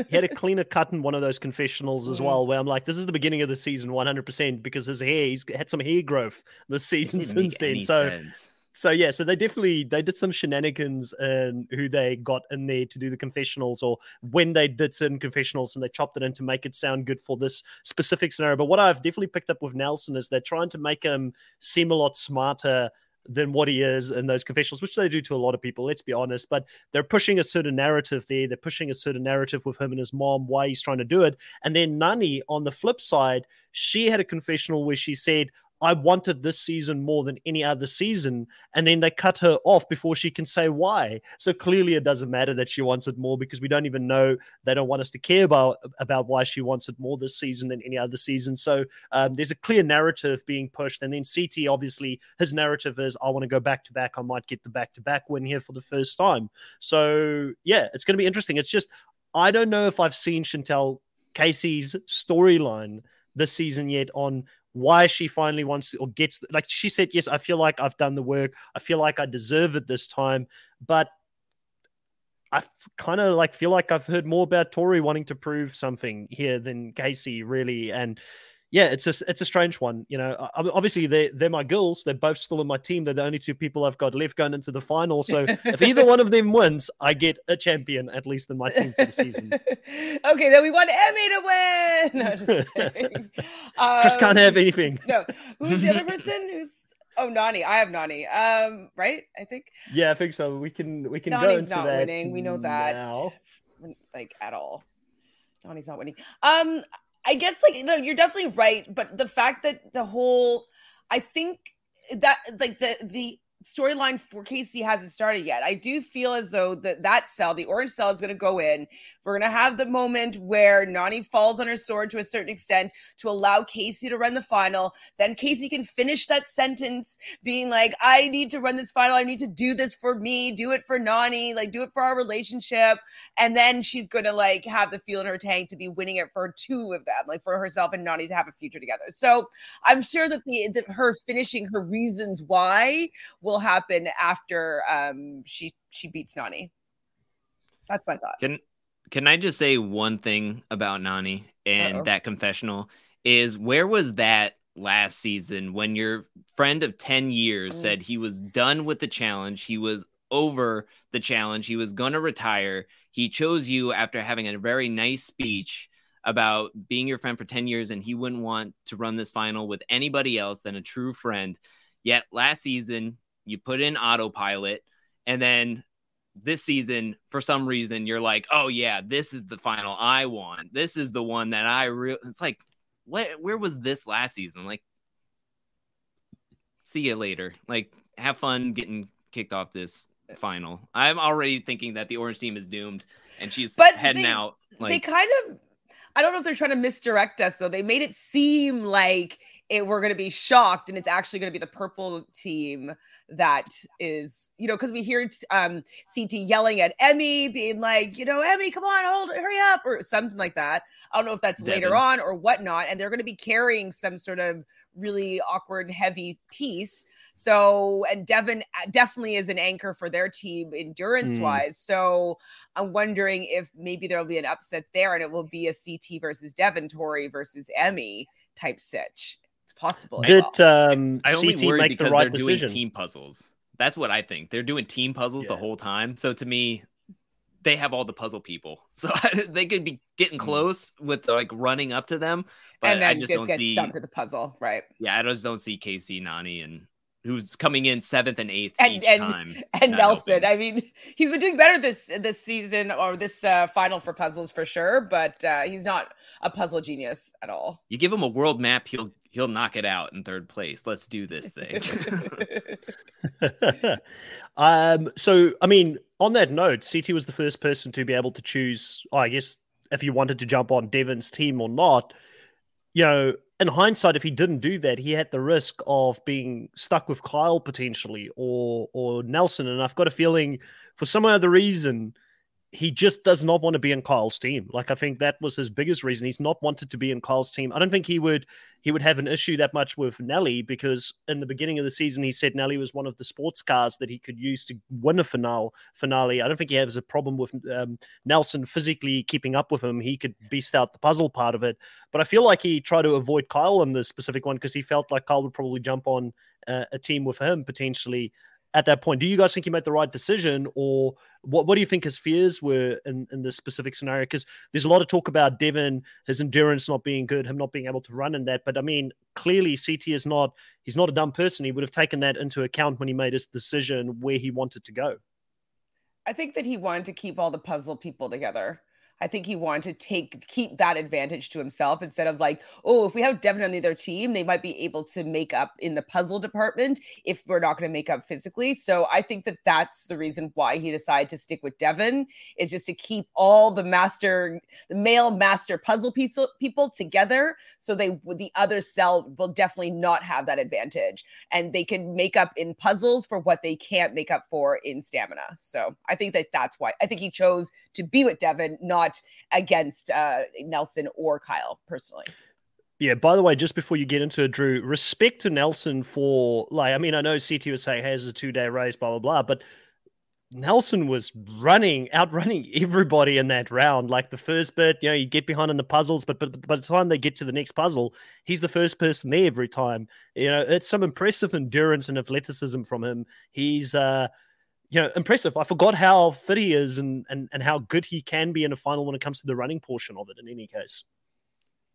He had a cleaner cut in one of those confessionals as mm-hmm. well, where I'm like, this is the beginning of the season one hundred percent, because his hair, he's had some hair growth this season since then. So sense. So yeah, so they definitely they did some shenanigans in who they got in there to do the confessionals, or when they did certain confessionals, and they chopped it in to make it sound good for this specific scenario. But what I've definitely picked up with Nelson is they're trying to make him seem a lot smarter than what he is in those confessionals, which they do to a lot of people, let's be honest. But they're pushing a certain narrative there. They're pushing a certain narrative with him and his mom, why he's trying to do it. And then Nany, on the flip side, she had a confessional where she said, "I wanted this season more than any other season," and then they cut her off before she can say why. So clearly it doesn't matter that she wants it more, because we don't even know, they don't want us to care about, about why she wants it more this season than any other season. So um, there's a clear narrative being pushed. And then C T, obviously, his narrative is, I want to go back-to-back. I might get the back-to-back win here for the first time. So, yeah, it's going to be interesting. It's just, I don't know if I've seen Chantel Casey's storyline this season yet on why she finally wants to, or gets, like she said, yes, I feel like I've done the work. I feel like I deserve it this time. But I kind of like feel like I've heard more about Tori wanting to prove something here than Casey, really. And yeah, it's a, it's a strange one. You know, obviously they're, they're my girls. They're both still on my team. They're the only two people I've got left going into the final. So if either one of them wins, I get a champion, at least in my team for the season. Okay, then we want Emmy to win. No, just kidding. um, Chris can't have anything. No. Who's the other person? Who's Oh, Nany. I have Nany. Um, right? I think. Yeah, I think so. We can, we can Nani's go into not that winning. We know that. Now. Like, at all. Nani's not winning. Um... I guess, like, no, you're definitely right, but the fact that the whole, I think that, like, the the storyline for Casey hasn't started yet. I do feel as though that that cell, the orange cell, is going to go in. We're going to have the moment where Nany falls on her sword to a certain extent to allow Casey to run the final. Then Casey can finish that sentence being like, I need to run this final. I need to do this for me. Do it for Nany. Like, do it for our relationship. And then she's going to, like, have the fuel in her tank to be winning it for two of them, like, for herself and Nany to have a future together. So I'm sure that the that her finishing her reasons why will will happen after um she she beats Nany. That's my thought. Can can I just say one thing about Nany and Uh-oh. that confessional is, where was that last season when your friend of ten years mm. said he was done with the challenge, he was over the challenge, he was going to retire. He chose you after having a very nice speech about being your friend for ten years, and he wouldn't want to run this final with anybody else than a true friend. Yet last season you put in autopilot, and then this season, for some reason, you're like, oh yeah, this is the final I want. This is the one that I really, it's like, what, where was this last season? Like, see you later. Like, have fun getting kicked off this final. I'm already thinking that the orange team is doomed, and she's but heading they, out. Like, they kind of, I don't know if they're trying to misdirect us though. They made it seem like It, we're going to be shocked, and it's actually going to be the purple team that is, you know, because we hear um, C T yelling at Emmy, being like, you know, Emmy, come on, hold, hurry up, or something like that. I don't know if that's Devin. Later on or whatnot, and they're going to be carrying some sort of really awkward, heavy piece. So, and Devin definitely is an anchor for their team endurance-wise. Mm. So I'm wondering if maybe there'll be an upset there, and it will be a C T versus Devin, Tori versus Emmy type sitch. Possible. Did um, I, I only C T worry make because the right they're decision? Doing team puzzles. That's what I think. They're doing team puzzles yeah. the whole time. So to me, they have all the puzzle people. So they could be getting close with like running up to them, but and then I just, just don't get see stuck with the puzzle, right? Yeah, I just don't see Casey, Nany, and who's coming in seventh and eighth and, each and, time. And Nelson. Helping. I mean, he's been doing better this this season or this uh, final for puzzles for sure, but uh, he's not a puzzle genius at all. You give him a world map, he'll he'll knock it out in third place. Let's do this thing. um. So, I mean, on that note, C T was the first person to be able to choose, oh, I guess, if you wanted to jump on Devin's team or not. You know, in hindsight, if he didn't do that, he had the risk of being stuck with Kyle potentially or or Nelson. And I've got a feeling for some other reason, he just does not want to be in Kyle's team. Like, I think that was his biggest reason. He's not wanted to be in Kyle's team. I don't think he would he would have an issue that much with Nelly, because in the beginning of the season, he said Nelly was one of the sports cars that he could use to win a finale. Finale. I don't think he has a problem with um, Nelson physically keeping up with him. He could beast out the puzzle part of it. But I feel like he tried to avoid Kyle in this specific one because he felt like Kyle would probably jump on uh, a team with him potentially at that point. Do you guys think he made the right decision, or what What do you think his fears were in, in this specific scenario? Because there's a lot of talk about Devin, his endurance not being good, him not being able to run in that. But I mean, clearly C T is not, he's not a dumb person. He would have taken that into account when he made his decision where he wanted to go. I think that he wanted to keep all the puzzle people together. I think he wanted to take keep that advantage to himself instead of like, oh, if we have Devin on the other team, they might be able to make up in the puzzle department if we're not going to make up physically. So I think that that's the reason why he decided to stick with Devin, is just to keep all the master, the male master puzzle piece, people together, so they the other cell will definitely not have that advantage, and they can make up in puzzles for what they can't make up for in stamina. So I think that that's why I think he chose to be with Devin, not against uh, Nelson or Kyle personally. Yeah, by the way, just before you get into it, Drew, respect to Nelson for, like, I mean, I know C T was saying, hey, it's a two-day race, blah, blah, blah, but Nelson was running, outrunning everybody in that round. Like the first bit, you know, you get behind in the puzzles, but, but, but by the time they get to the next puzzle, he's the first person there every time. You know, it's some impressive endurance and athleticism from him. He's, uh, you know, impressive. I forgot how fit he is and, and, and how good he can be in a final when it comes to the running portion of it in any case.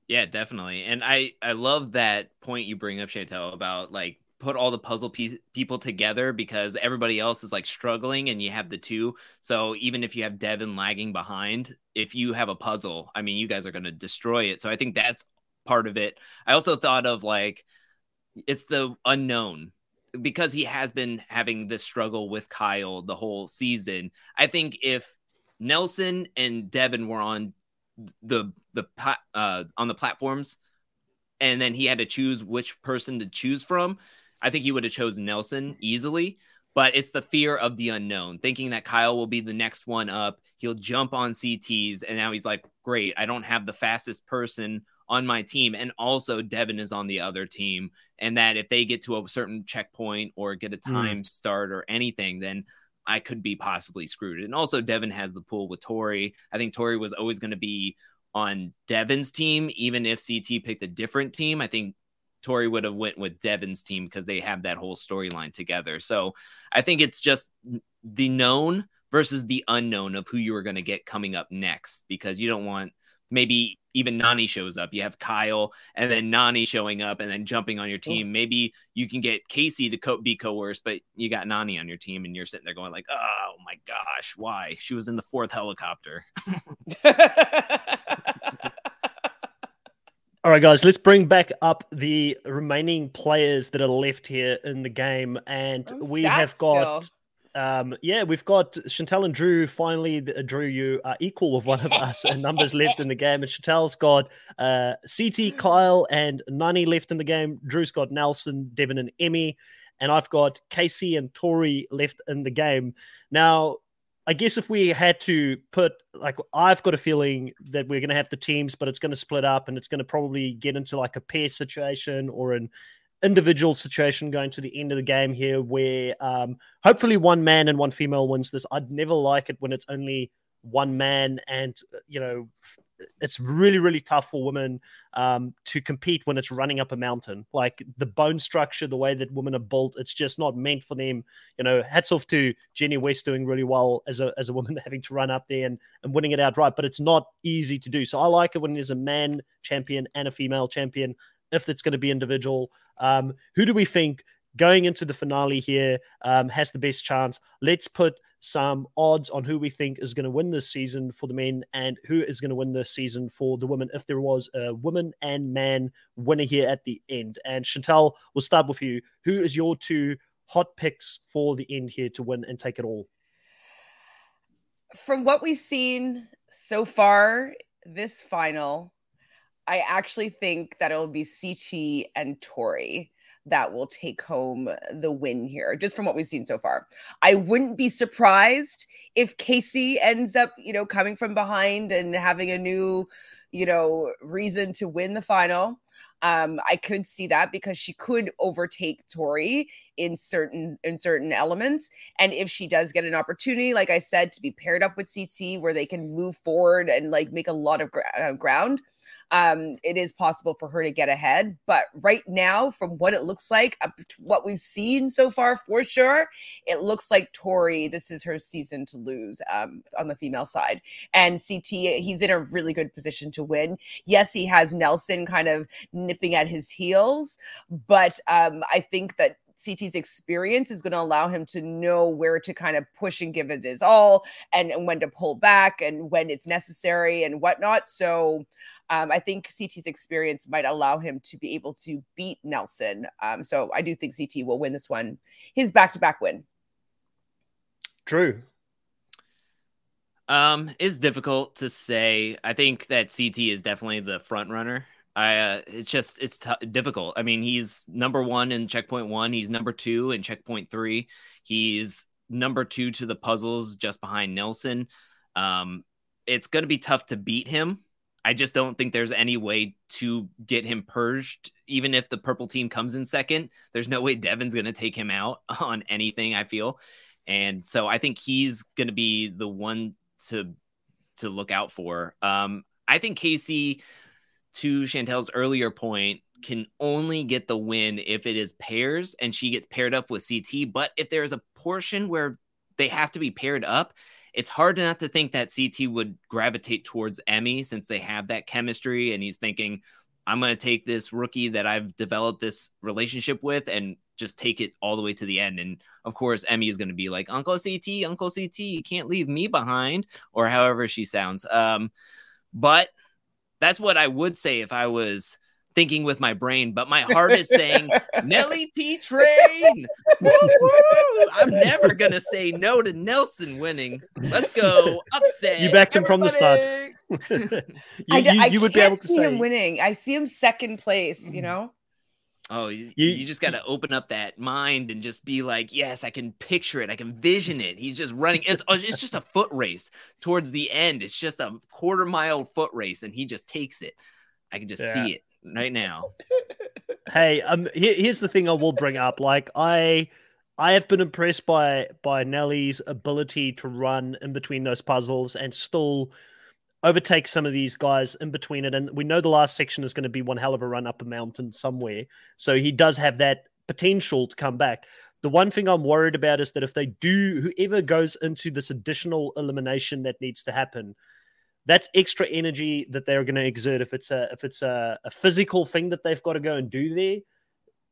Yeah, definitely. And I, I love that point you bring up, Chantel, about like put all the puzzle piece, people together because everybody else is like struggling and you have the two. So even if you have Devin lagging behind, if you have a puzzle, I mean, you guys are going to destroy it. So I think that's part of it. I also thought of like, it's the unknown. Because he has been having this struggle with Kyle the whole season. I think if Nelson and Devin were on the the uh, on the platforms, and then he had to choose which person to choose from, I think he would have chosen Nelson easily. But it's the fear of the unknown, thinking that Kyle will be the next one up. He'll jump on C Ts, and now he's like, great, I don't have the fastest person on my team, and also Devin is on the other team, and that if they get to a certain checkpoint or get a time mm. start or anything, then I could be possibly screwed. And also Devin has the pool with Tori. I think Tori was always going to be on Devin's team, even if C T picked a different team. I think Tori would have went with Devin's team because they have that whole storyline together. So I think it's just the known versus the unknown of who you are going to get coming up next, because you don't want maybe even Nany shows up. You have Kyle and then Nany showing up and then jumping on your team. Maybe you can get Casey to co- be coerced, but you got Nany on your team and you're sitting there going like, oh my gosh, why? She was in the fourth helicopter. All right, guys, let's bring back up the remaining players that are left here in the game. And I'm we have got... Still. Um, yeah, we've got Chantel and Drew. Finally, the, uh, Drew, you are equal with one of us and numbers left in the game. And Chantel's got uh, C T, Kyle, and Nany left in the game. Drew's got Nelson, Devin, and Emmy. And I've got Casey and Tori left in the game. Now, I guess if we had to put, like, I've got a feeling that we're going to have the teams, but it's going to split up and it's going to probably get into like a pair situation or an individual situation going to the end of the game here where um, hopefully one man and one female wins this. I'd never like it when it's only one man, and, you know, it's really, really tough for women um, to compete when it's running up a mountain. Like the bone structure, the way that women are built, it's just not meant for them. You know, hats off to Jenny West doing really well as a as a woman having to run up there and, and winning it outright, but it's not easy to do. So I like it when there's a man champion and a female champion, if it's going to be individual. Um, who do we think going into the finale here, um, has the best chance. Let's put some odds on who we think is going to win this season for the men and who is going to win this season for the women, if there was a woman and man winner here at the end. And Chantel, we'll start with you. Who is your two hot picks for the end here to win and take it all? From what we've seen so far this final, I actually think that it'll be C T and Tori that will take home the win here, just from what we've seen so far. I wouldn't be surprised if Casey ends up, you know, coming from behind and having a new, you know, reason to win the final. Um, I could see that because she could overtake Tori in certain in certain elements. And if she does get an opportunity, like I said, to be paired up with C T where they can move forward and like make a lot of gra- uh, ground, um, it is possible for her to get ahead. But right now, from what it looks like, uh, what we've seen so far for sure, it looks like Tori, this is her season to lose um, on the female side. And C T, he's in a really good position to win. Yes, he has Nelson kind of nipping at his heels, but um, I think that C T's experience is going to allow him to know where to kind of push and give it his all, and, and when to pull back and when it's necessary and whatnot. So um, I think C T's experience might allow him to be able to beat Nelson. Um, so I do think C T will win this one, his back-to-back win. Drew. Um, it's difficult to say. I think that C T is definitely the front runner. I, uh, it's just, it's t- difficult. I mean, he's number one in checkpoint one. He's number two in checkpoint three. He's number two to the puzzles just behind Nelson. Um, it's going to be tough to beat him. I just don't think there's any way to get him purged. Even if the purple team comes in second, there's no way Devin's going to take him out on anything, I feel. And so I think he's going to be the one to, to look out for. Um, I think Casey, to Chantel's earlier point, can only get the win if it is pairs and she gets paired up with C T. But if there is a portion where they have to be paired up, it's hard not to think that C T would gravitate towards Jemmye since they have that chemistry. And he's thinking, I'm going to take this rookie that I've developed this relationship with and just take it all the way to the end. And of course, Jemmye is going to be like, Uncle C T, Uncle C T, you can't leave me behind, or however she sounds. Um, but that's what I would say if I was thinking with my brain, but my heart is saying Nelly T Train. Woo-hoo! I'm never going to say no to Nelson winning. Let's go. Upset. You backed him from the start. you, I, you, I you would be able to see say him winning. I see him second place, you know? Oh, you, you, you just got to open up that mind and just be like, yes, I can picture it. I can vision it. He's just running. It's, it's just a foot race towards the end. It's just a quarter mile foot race, and he just takes it. I can just yeah. see it right now. Hey, um, here, here's the thing I will bring up. Like, I... I have been impressed by, by Nelly's ability to run in between those puzzles and still overtake some of these guys in between it. And we know the last section is going to be one hell of a run up a mountain somewhere. So he does have that potential to come back. The one thing I'm worried about is that if they do, whoever goes into this additional elimination that needs to happen, that's extra energy that they're going to exert. If it's a, if it's a, a physical thing that they've got to go and do there,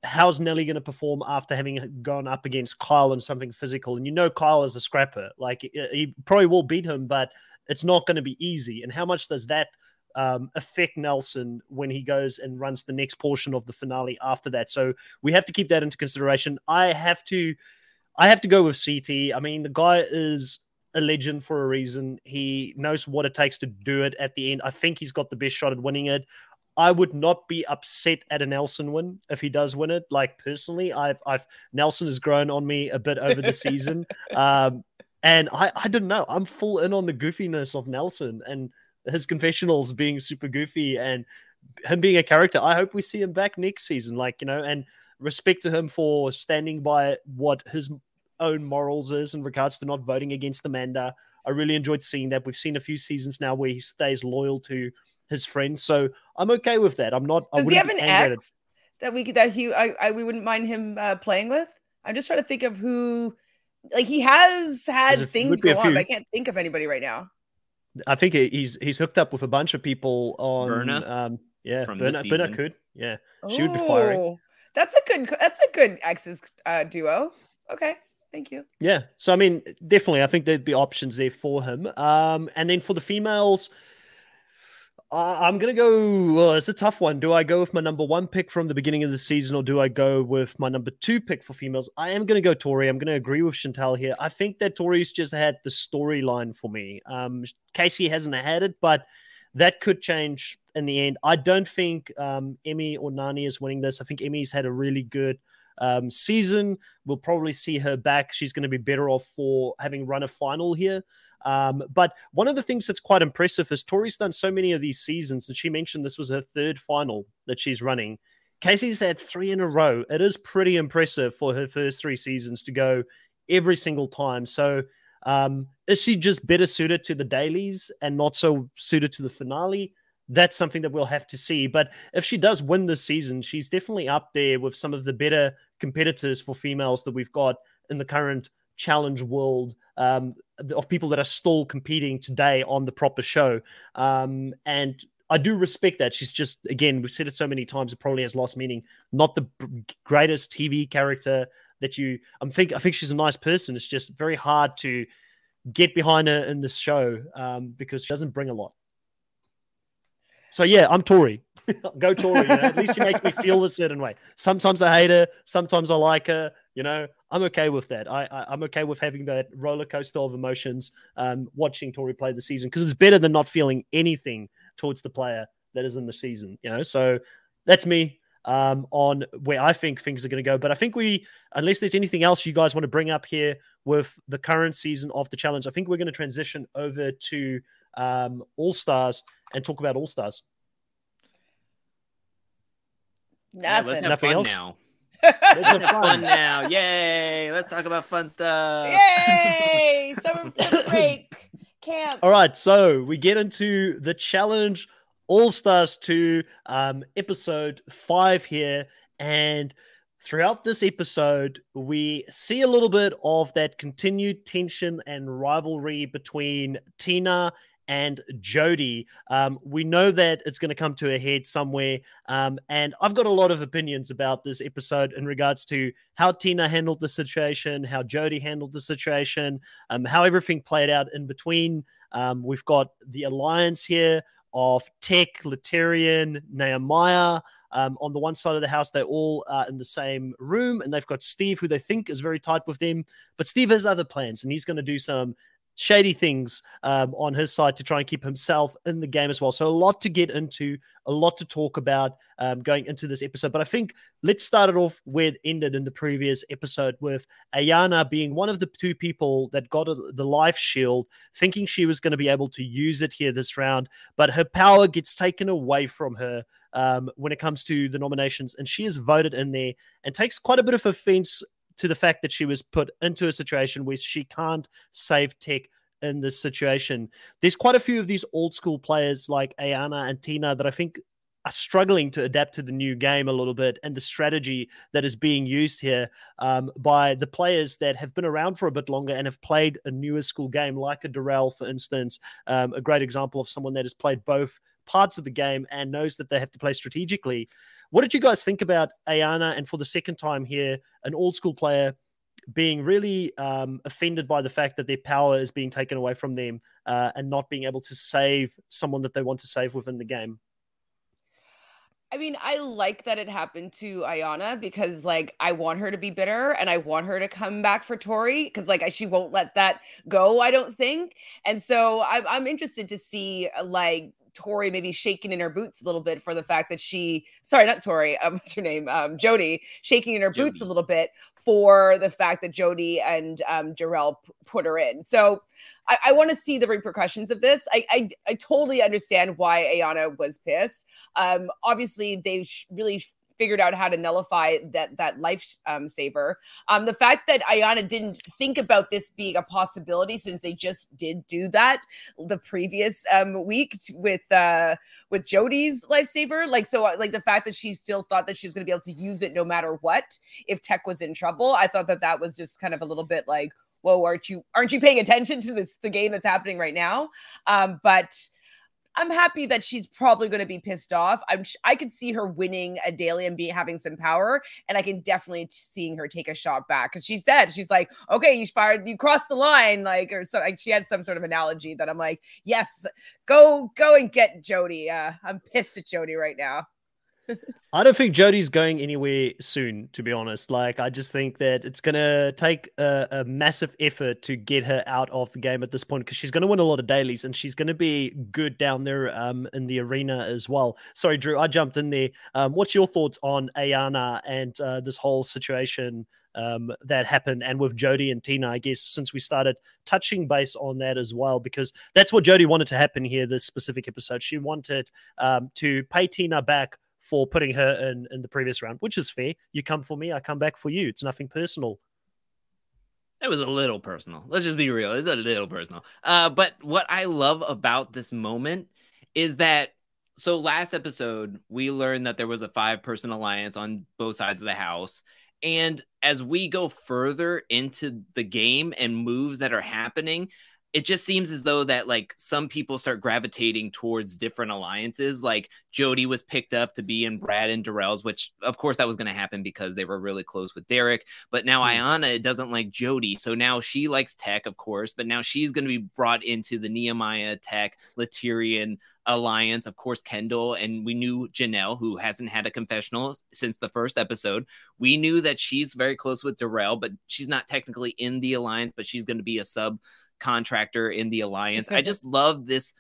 how's Nelly going to perform after having gone up against Kyle and something physical? And you know, Kyle is a scrapper. Like, he probably will beat him, but it's not going to be easy. And how much does that um, affect Nelson when he goes and runs the next portion of the finale after that? So we have to keep that into consideration. I have to, I have to go with C T. I mean, the guy is a legend for a reason. He knows what it takes to do it at the end. I think he's got the best shot at winning it. I would not be upset at a Nelson win if he does win it. Like, personally, I've, I've Nelson has grown on me a bit over the season. Um, and I, I don't know, I'm full in on the goofiness of Nelson and his confessionals being super goofy and him being a character. I hope we see him back next season, like, you know, and respect to him for standing by what his own morals is in regards to not voting against Amanda. I really enjoyed seeing that. We've seen a few seasons now where he stays loyal to his friends, so I'm okay with that. I'm not. Does I he have an ex that we that he I, I we wouldn't mind him uh, playing with? I'm just trying to think of who, like, he has had a, things go on. But I can't think of anybody right now. I think he's he's hooked up with a bunch of people on Berna, um yeah, Berna, Berna could yeah, oh, she would be firing. That's a good. That's a good exes uh, duo. Okay, thank you. Yeah. So I mean, definitely, I think there'd be options there for him. Um, and then for the females, uh, I'm gonna go. Oh, it's a tough one. Do I go with my number one pick from the beginning of the season, or do I go with my number two pick for females? I am gonna go Tori. I'm gonna agree with Chantel here. I think that Tori's just had the storyline for me. Um, Casey hasn't had it, but that could change in the end. I don't think um, Emmy or Nany is winning this. I think Emmy's had a really good um, season. We'll probably see her back. She's going to be better off for having run a final here. Um, but one of the things that's quite impressive is Tori's done so many of these seasons, and she mentioned this was her third final that she's running. Casey's had three in a row. It is pretty impressive for her first three seasons to go every single time. So um, is she just better suited to the dailies and not so suited to the finale? That's something that we'll have to see. But if she does win this season, she's definitely up there with some of the better competitors for females that we've got in the current challenge world, um, of people that are still competing today on the proper show. Um, and I do respect that. She's just, again, we've said it so many times, it probably has lost meaning. Not the greatest T V character that you, I'm think, I think she's a nice person. It's just very hard to get behind her in this show um, because she doesn't bring a lot. So, yeah, I'm Tori. Go Tori. You know? At least she makes me feel a certain way. Sometimes I hate her. Sometimes I like her. You know, I'm okay with that. I, I, I'm okay with having that roller coaster of emotions um, watching Tori play the season, because it's better than not feeling anything towards the player that is in the season. You know, so that's me um, on where I think things are going to go. But I think we, unless there's anything else you guys want to bring up here with the current season of the challenge, I think we're going to transition over to um, All-Stars and talk about All-Stars. Nothing. Yeah, let's have Nothing fun else? now. Let's have fun now. Yay. Let's talk about fun stuff. Yay. Summer break. Camp. All right. So we get into the challenge All-Stars two, um, episode five here. And throughout this episode, we see a little bit of that continued tension and rivalry between Tina and Jody. Um, we know that it's going to come to a head somewhere. Um, and I've got a lot of opinions about this episode in regards to how Tina handled the situation, how Jody handled the situation, um, how everything played out in between. Um, we've got the alliance here of Tech, Letarian, Nehemiah. Um, on the one side of the house, they're all uh, in the same room, and they've got Steve, who they think is very tight with them. But Steve has other plans, and he's going to do some shady things um, on his side to try and keep himself in the game as well. So a lot to get into, a lot to talk about um, going into this episode. But I think let's start it off where it ended in the previous episode, with Ayana being one of the two people that got a, the life shield, thinking she was going to be able to use it here this round. But her power gets taken away from her um, when it comes to the nominations. And she is voted in there and takes quite a bit of offense to the fact that she was put into a situation where she can't save Tech in this situation. There's quite a few of these old school players like Ayana and Tina that I think are struggling to adapt to the new game a little bit and the strategy that is being used here um, by the players that have been around for a bit longer and have played a newer school game, like a Darrell, for instance, um, a great example of someone that has played both parts of the game and knows that they have to play strategically. What did you guys think about Ayana, and for the second time here, an old school player being really um, offended by the fact that their power is being taken away from them uh, and not being able to save someone that they want to save within the game? I mean, I like that it happened to Ayana, because, like, I want her to be bitter and I want her to come back for Tori, because, like, she won't let that go, I don't think. And so I'm, I'm interested to see, like, Tori maybe shaking in her boots a little bit for the fact that she, sorry, not Tori, um, what's her name? Um, Jody, shaking in her Jody. boots a little bit for the fact that Jody and um, Darrell p- put her in. So I, I want to see the repercussions of this. I-, I I totally understand why Ayana was pissed. Um, obviously, they sh- really sh- figured out how to nullify that that life um, saver. Um, the fact that Ayana didn't think about this being a possibility, since they just did do that the previous um, week with uh, with Jody's lifesaver, like so, like the fact that she still thought that she was going to be able to use it no matter what if Tech was in trouble, I thought that that was just kind of a little bit like, whoa, aren't you aren't you paying attention to this the game that's happening right now? Um, but I'm happy that she's probably going to be pissed off. I'm I could see her winning a daily and be having some power, and I can definitely seeing her take a shot back, because she said, she's like, okay, you fired, you crossed the line, like, or so, like, she had some sort of analogy that I'm like, yes, go go and get Jody. Uh, I'm pissed at Jody right now. I don't think Jody's going anywhere soon, to be honest. Like, I just think that it's going to take a, a massive effort to get her out of the game at this point, because she's going to win a lot of dailies and she's going to be good down there um, in the arena as well. Sorry, Drew, I jumped in there. Um, what's your thoughts on Ayana and uh, this whole situation um, that happened, and with Jody and Tina, I guess, since we started touching base on that as well, because that's what Jody wanted to happen here this specific episode. She wanted um, to pay Tina back for putting her in, in the previous round, which is fair. You come for me, I come back for you. It's nothing personal. It was a little personal. Let's just be real. It's a little personal. Uh, but what I love about this moment is that, so last episode, we learned that there was a five-person alliance on both sides of the house. And as we go further into the game and moves that are happening, it just seems as though that, like, some people start gravitating towards different alliances. Like, Jody was picked up to be in Brad and Darrell's, which of course that was going to happen because they were really close with Derrick. But now mm-hmm. Ayana doesn't like Jody. So now she likes Tech, of course, but now she's going to be brought into the Nehemiah, Tech, Letirian alliance. Of course, Kendall. And we knew Janelle, who hasn't had a confessional since the first episode. We knew that she's very close with Darrell, but she's not technically in the alliance, but she's going to be a sub contractor in the alliance. I just love this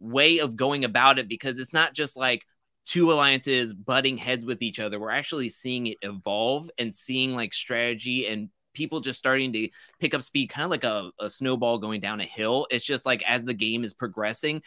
way of going about it, because it's not just like two alliances butting heads with each other. We're actually seeing it evolve and seeing, like, strategy and people just starting to pick up speed, kind of like a, a snowball going down a hill. It's just like, as the game is progressing,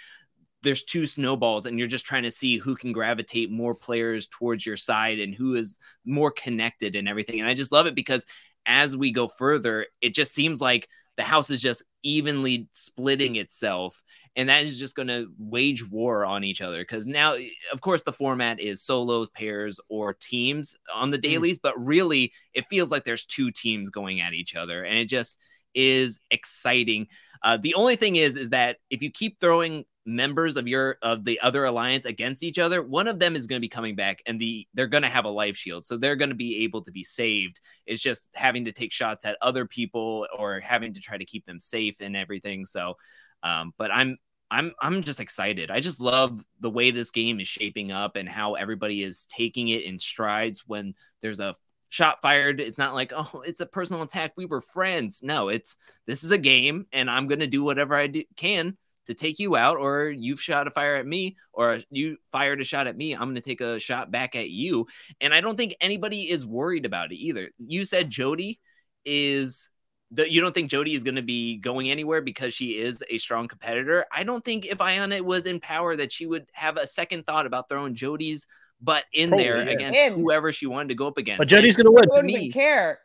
there's two snowballs and you're just trying to see who can gravitate more players towards your side and who is more connected and everything. And I just love it, because as we go further, it just seems like the house is just evenly splitting itself, and that is just going to wage war on each other, because now, of course, the format is solos, pairs, or teams on the dailies, mm. but really it feels like there's two teams going at each other, and it just is exciting. Uh, the only thing is, is that if you keep throwing members of your of the other alliance against each other, one of them is going to be coming back, and the they're going to have a life shield, so they're going to be able to be saved. It's just having to take shots at other people or having to try to keep them safe and everything. So um but i'm i'm i'm just excited. I just love the way this game is shaping up and how everybody is taking it in strides. When there's a shot fired, it's not like, oh, it's a personal attack, we were friends. No, it's this is a game, and I'm going to do whatever I do, can to take you out, or you've shot a fire at me, or you fired a shot at me, I'm going to take a shot back at you. And I don't think anybody is worried about it either. You said Jody is the, you don't think Jody is going to be going anywhere because she is a strong competitor. I don't think if Ayana was in power that she would have a second thought about throwing Jody's butt in Probably, there yeah. against Him. Whoever she wanted to go up against. But Jody's going to win. I wouldn't even care.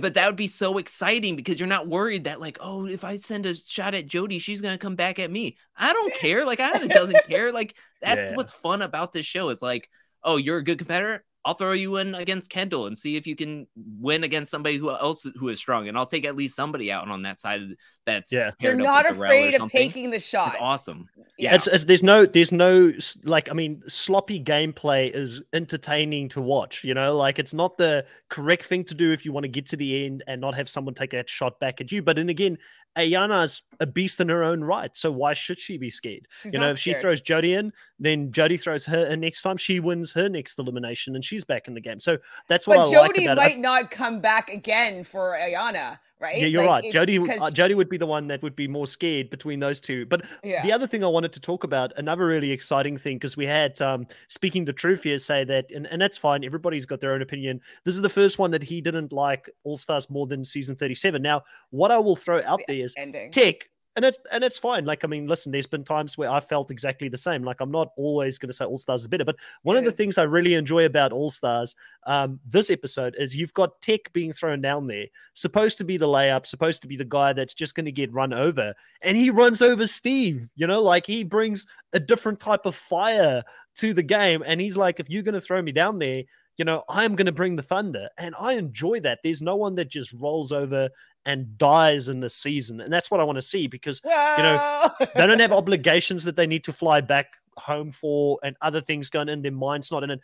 But that would be so exciting, because you're not worried that, like, oh, if I send a shot at Jody, she's going to come back at me. I don't care. Like, Ayana doesn't care. Like, that's yeah. what's fun about this show is, like, oh, you're a good competitor? I'll throw you in against Kendall and see if you can win against somebody who else who is strong. And I'll take at least somebody out on that side. Of the, that's yeah. They're not afraid of taking the shot. It's awesome. Yeah. It's, it's, there's no, there's no, like, I mean, sloppy gameplay is entertaining to watch, you know, like, it's not the correct thing to do if you want to get to the end and not have someone take that shot back at you. But then again, Ayana's a beast in her own right, so why should she be scared? She's you know, if scared. She throws Jody in, then Jody throws her in next time. She wins her next elimination, and she's back in the game. So that's what but I Jody like about it. Jody might not come back again for Ayana, right? Yeah, you're like, right. Jody, because... Jody would be the one that would be more scared between those two. But yeah. the other thing I wanted to talk about, another really exciting thing, because we had um, Speaking the Truth here say that, and, and that's fine, everybody's got their own opinion. This is the first one that he didn't like All-Stars more than season thirty-seven. Now, what I will throw out the there is ending. Tech, and it's, and it's fine. Like, I mean, listen, there's been times where I felt exactly the same. Like, I'm not always going to say All-Stars is better, but one it of the is. things I really enjoy about All-Stars um, this episode is you've got Tech being thrown down there, supposed to be the layup, supposed to be the guy that's just going to get run over, and he runs over Steve, you know, like, he brings a different type of fire to the game, and he's like, if you're going to throw me down there, you know, I'm going to bring the thunder, and I enjoy that. There's no one that just rolls over and dies in the season. And that's what I want to see, because you know they don't have obligations that they need to fly back home for and other things going in. Their mind's not in it.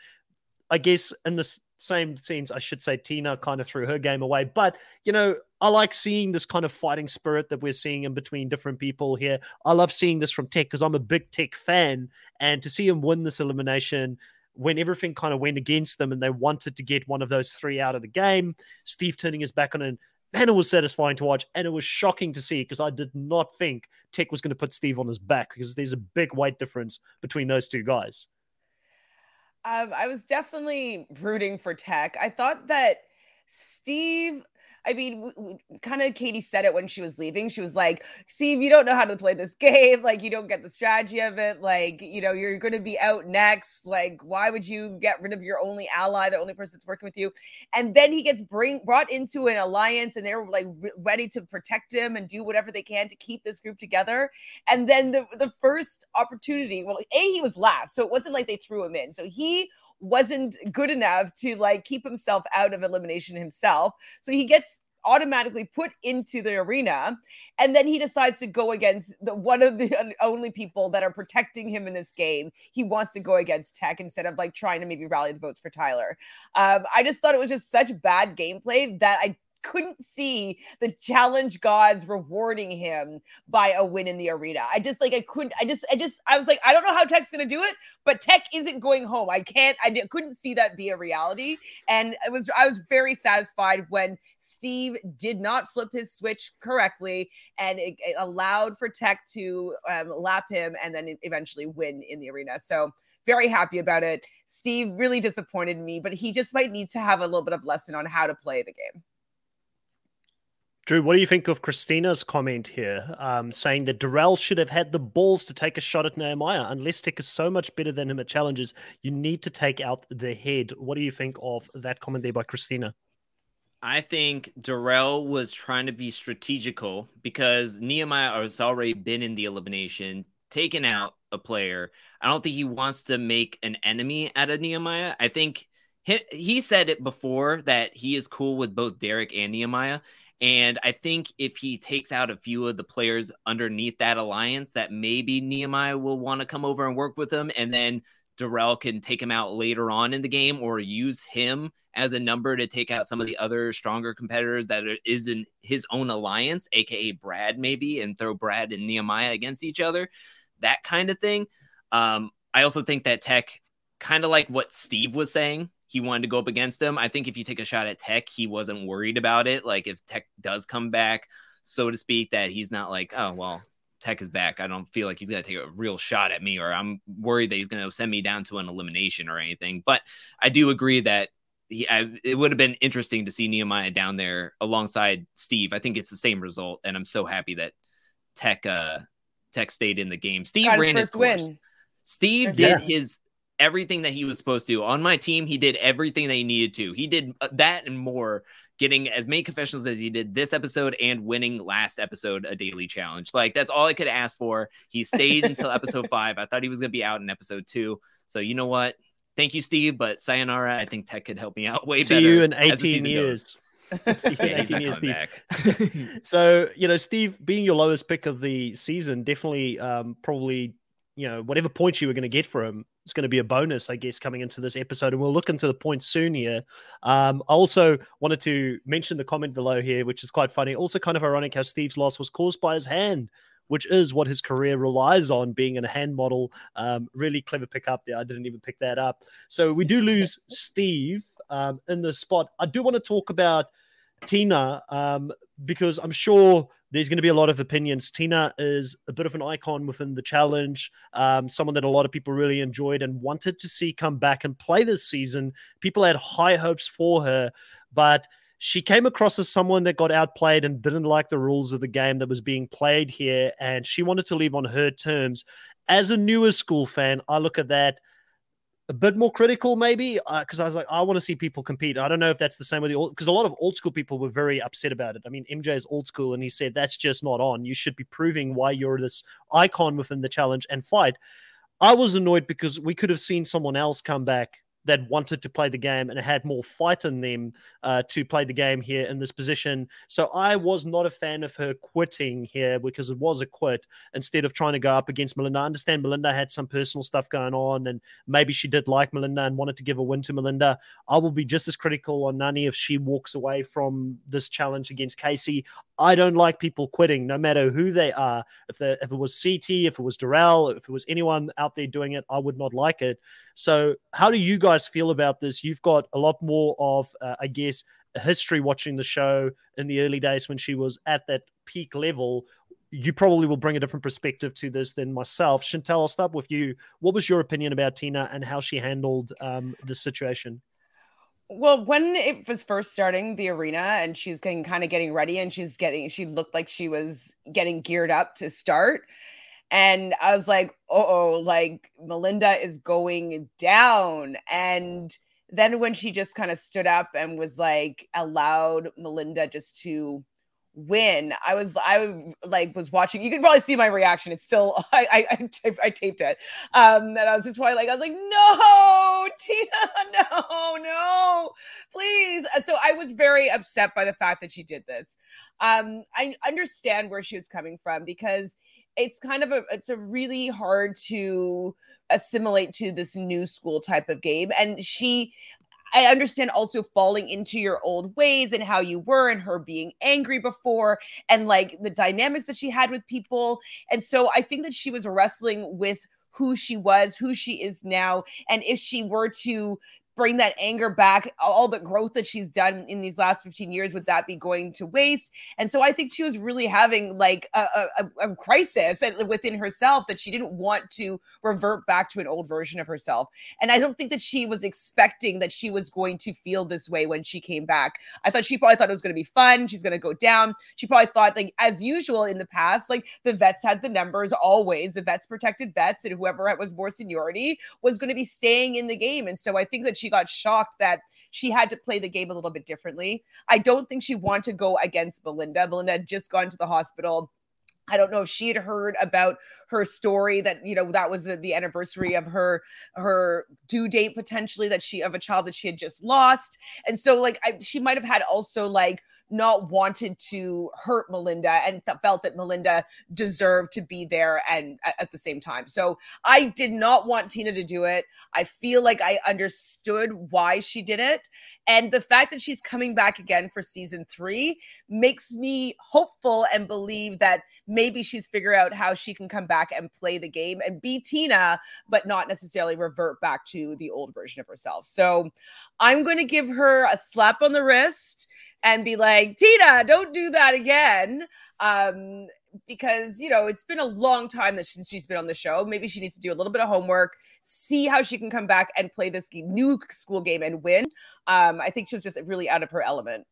I guess in the same scenes, I should say Tina kind of threw her game away. But, you know, I like seeing this kind of fighting spirit that we're seeing in between different people here. I love seeing this from Tech because I'm a big Tech fan. And to see him win this elimination when everything kind of went against them and they wanted to get one of those three out of the game, Steve turning his back on him, and it was satisfying to watch. And it was shocking to see because I did not think Tech was going to put Steve on his back because there's a big weight difference between those two guys. Um, I was definitely rooting for Tech. I thought that Steve, I mean, w- w- kind of Katie said it when she was leaving. She was like, Steve, you don't know how to play this game. Like, you don't get the strategy of it. Like, you know, you're going to be out next. Like, why would you get rid of your only ally, the only person that's working with you? And then he gets bring- brought into an alliance and they're like re- ready to protect him and do whatever they can to keep this group together. And then the, the first opportunity, well, A, he was last. So it wasn't like they threw him in. So he wasn't good enough to like keep himself out of elimination himself. So he gets automatically put into the arena, and then he decides to go against the one of the only people that are protecting him in this game. He wants to go against Tech instead of like trying to maybe rally the votes for Tyler. Um, I just thought it was just such bad gameplay that I couldn't see the challenge gods rewarding him by a win in the arena. I just like, I couldn't, I just, I just, I was like, I don't know how Tech's going to do it, but Tech isn't going home. I can't, I couldn't see that be a reality. And it was, I was very satisfied when Steve did not flip his switch correctly and it, it allowed for Tech to um, lap him and then eventually win in the arena. So very happy about it. Steve really disappointed me, but he just might need to have a little bit of lesson on how to play the game. Drew, what do you think of Christina's comment here, um, saying that Darrell should have had the balls to take a shot at Nehemiah? Unless Tech is so much better than him at challenges, you need to take out the head. What do you think of that comment there by Christina? I think Darrell was trying to be strategical because Nehemiah has already been in the elimination, taken out a player. I don't think he wants to make an enemy out of Nehemiah. I think he, he said it before that he is cool with both Derrick and Nehemiah. And I think if he takes out a few of the players underneath that alliance, that maybe Nehemiah will want to come over and work with him. And then Darrell can take him out later on in the game or use him as a number to take out some of the other stronger competitors that is in his own alliance, A K A Brad maybe, and throw Brad and Nehemiah against each other, that kind of thing. Um, I also think that Tech, kind of like what Steve was saying, he wanted to go up against him. I think if you take a shot at Tech, he wasn't worried about it. Like if Tech does come back, so to speak, that he's not like, oh, well, Tech is back. I don't feel like he's going to take a real shot at me, or I'm worried that he's going to send me down to an elimination or anything. But I do agree that he, I, it would have been interesting to see Nehemiah down there alongside Steve. I think it's the same result. And I'm so happy that Tech, uh, Tech stayed in the game. Steve got ran his, his course. Win. Steve first did win. his, everything that he was supposed to on my team. He did everything that he needed to. He did that and more, getting as many confessionals as he did this episode and winning last episode, a daily challenge. Like that's all I could ask for. He stayed until episode five. I thought he was going to be out in episode two. So you know what? Thank you, Steve, but sayonara. I think Tech could help me out way See better. See you in eighteen years. Goes. Yeah, so, you know, Steve being your lowest pick of the season, definitely um, probably, you know, whatever points you were going to get for him, it's going to be a bonus, I guess, coming into this episode. And we'll look into the points soon here. Um, I also wanted to mention the comment below here, which is quite funny. Also kind of ironic how Steve's loss was caused by his hand, which is what his career relies on, being in a hand model. Um, really clever pick up there. I didn't even pick that up. So we do lose Steve um, in the spot. I do want to talk about Tina um, because I'm sure there's going to be a lot of opinions. Tina is a bit of an icon within the challenge, um, someone that a lot of people really enjoyed and wanted to see come back and play this season. People had high hopes for her, but she came across as someone that got outplayed and didn't like the rules of the game that was being played here, and she wanted to leave on her terms. As a newer school fan, I look at that a bit more critical, maybe, because uh, I was like, I want to see people compete. I don't know if that's the same with the old, because a lot of old school people were very upset about it. I mean, M J is old school, and he said, that's just not on. You should be proving why you're this icon within the challenge and fight. I was annoyed because we could have seen someone else come back that wanted to play the game and had more fight in them uh, to play the game here in this position. So I was not a fan of her quitting here because it was a quit instead of trying to go up against Melinda. I understand Melinda had some personal stuff going on and maybe she did like Melinda and wanted to give a win to Melinda. I will be just as critical on Nany if she walks away from this challenge against Casey. I don't like people quitting, no matter who they are. If, they, if it was C T, if it was Darrell, if it was anyone out there doing it, I would not like it. So how do you guys feel about this? You've got a lot more of, uh, I guess, a history watching the show in the early days when she was at that peak level. You probably will bring a different perspective to this than myself. Chantel, I'll start with you. What was your opinion about Tina and how she handled um, the situation? Well, when it was first starting the arena and she's getting, kind of getting ready and she's getting, she looked like she was getting geared up to start. And I was like, uh-oh, like Melinda is going down. And then when she just kind of stood up and was like, allowed Melinda just to win, I was, I like was watching, you can probably see my reaction. It's still, I, I, I, taped, I taped it. Um, and I was just probably like, I was like, no, Tina, no, no, please. So I was very upset by the fact that she did this. Um, I understand where she was coming from because it's kind of a, it's a really hard to assimilate to this new school type of game. And she, I understand also falling into your old ways and how you were and her being angry before and like the dynamics that she had with people. And so I think that she was wrestling with who she was, who she is now. And if she were to bring that anger back, all the growth that she's done in these last fifteen years, would that be going to waste? And so I think she was really having like a, a, a crisis within herself that she didn't want to revert back to an old version of herself. And I don't think that she was expecting that she was going to feel this way when she came back. I thought she probably thought it was going to be fun. She's going to go down. She probably thought, like, as usual in the past, like the vets had the numbers always. The vets protected vets and whoever was more seniority was going to be staying in the game. And so I think that she got shocked that she had to play the game a little bit differently. I don't think she wanted to go against Melinda. Melinda had just gone to the hospital. I don't know if she had heard about her story that, you know, that was the, the anniversary of her, her due date potentially that she, of a child that she had just lost. And so like, I, she might've had also like, not wanted to hurt Melinda and th- felt that Melinda deserved to be there and at, at the same time. So I did not want Tina to do it. I feel like I understood why she did it. And the fact that she's coming back again for season three makes me hopeful and believe that maybe she's figured out how she can come back and play the game and be Tina, but not necessarily revert back to the old version of herself. So I'm going to give her a slap on the wrist and be like, Tina, don't do that again. Um, because, you know, it's been a long time that since she's been on the show. Maybe she needs to do a little bit of homework, see how she can come back and play this new school game and win. Um, I think she was just really out of her element.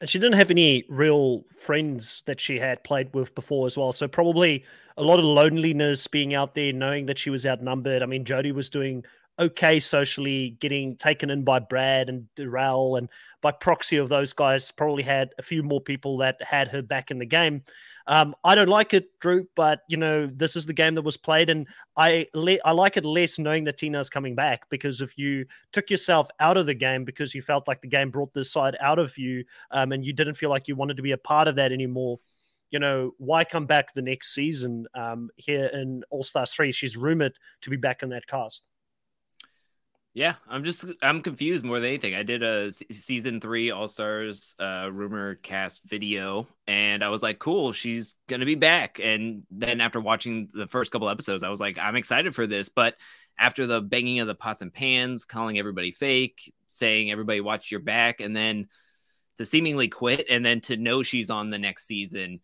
And she didn't have any real friends that she had played with before as well. So probably a lot of loneliness being out there, knowing that she was outnumbered. I mean, Jody was doing okay socially, getting taken in by Brad and Darrell, and by proxy of those guys probably had a few more people that had her back in the game. Um, I don't like it, Drew, but you know, this is the game that was played, and I le- I like it less knowing that Tina's coming back, because if you took yourself out of the game because you felt like the game brought this side out of you, um, and you didn't feel like you wanted to be a part of that anymore, you know, why come back the next season? Um, here in All-Stars three, she's rumored to be back in that cast. Yeah, I'm just, I'm confused more than anything. I did a season three All-Stars uh, rumor cast video, and I was like, cool, she's going to be back. And then after watching the first couple episodes, I was like, I'm excited for this. But after the banging of the pots and pans, calling everybody fake, saying everybody watch your back, and then to seemingly quit, and then to know she's on the next season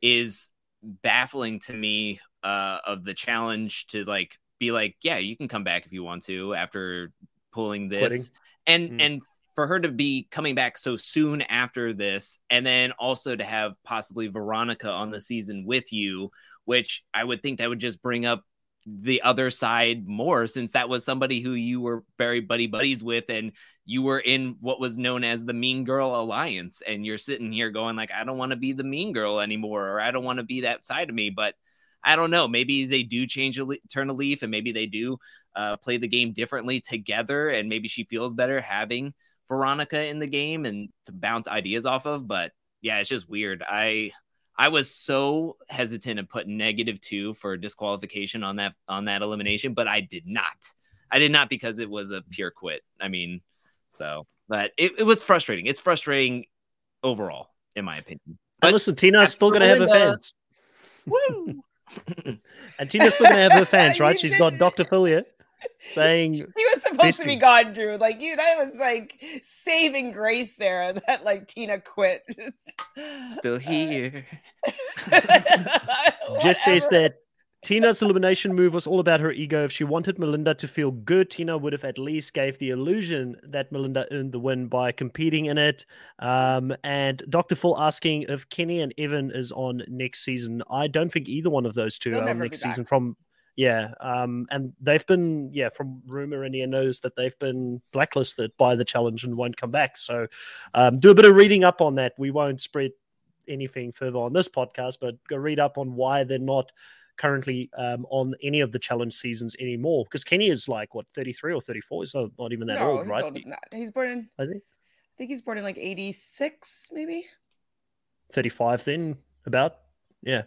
is baffling to me uh, of the challenge to like, be like, yeah, you can come back if you want to after pulling this. Quitting. And mm. and for her to be coming back so soon after this, and then also to have possibly Veronica on the season with you, which I would think that would just bring up the other side more, since that was somebody who you were very buddy buddies with, and you were in what was known as the Mean Girl Alliance, and you're sitting here going like, I don't want to be the mean girl anymore, or I don't want to be that side of me. But I don't know. Maybe they do change a le- turn a leaf, and maybe they do uh, play the game differently together. And maybe she feels better having Veronica in the game and to bounce ideas off of. But yeah, it's just weird. I I was so hesitant to put negative two for disqualification on that on that elimination, but I did not. I did not because it was a pure quit. I mean, so but it, it was frustrating. It's frustrating overall, in my opinion. But listen, Tina's still gonna Melinda, have her fans. Woo! And Tina's still gonna have her fans, right? She's got Doctor Phil here saying he was supposed to be gone, Drew. Like you, that was like saving grace there. That like Tina quit. Still here. Just says that Tina's elimination move was all about her ego. If she wanted Melinda to feel good, Tina would have at least gave the illusion that Melinda earned the win by competing in it. Um, and Doctor Phil asking if Kenny and Evan is on next season. I don't think either one of those two They'll are on next season from... Yeah, um, and they've been, yeah, from rumor and knows that they've been blacklisted by the challenge and won't come back. So um, do a bit of reading up on that. We won't spread anything further on this podcast, but go read up on why they're not currently um, on any of the challenge seasons anymore. Because Kenny is like, what, thirty-three or thirty-four? He's not, not even that no, old, he's right? Older than that. He's born in, I think. I think he's born in like eighty-six, maybe? thirty-five then, about. Yeah.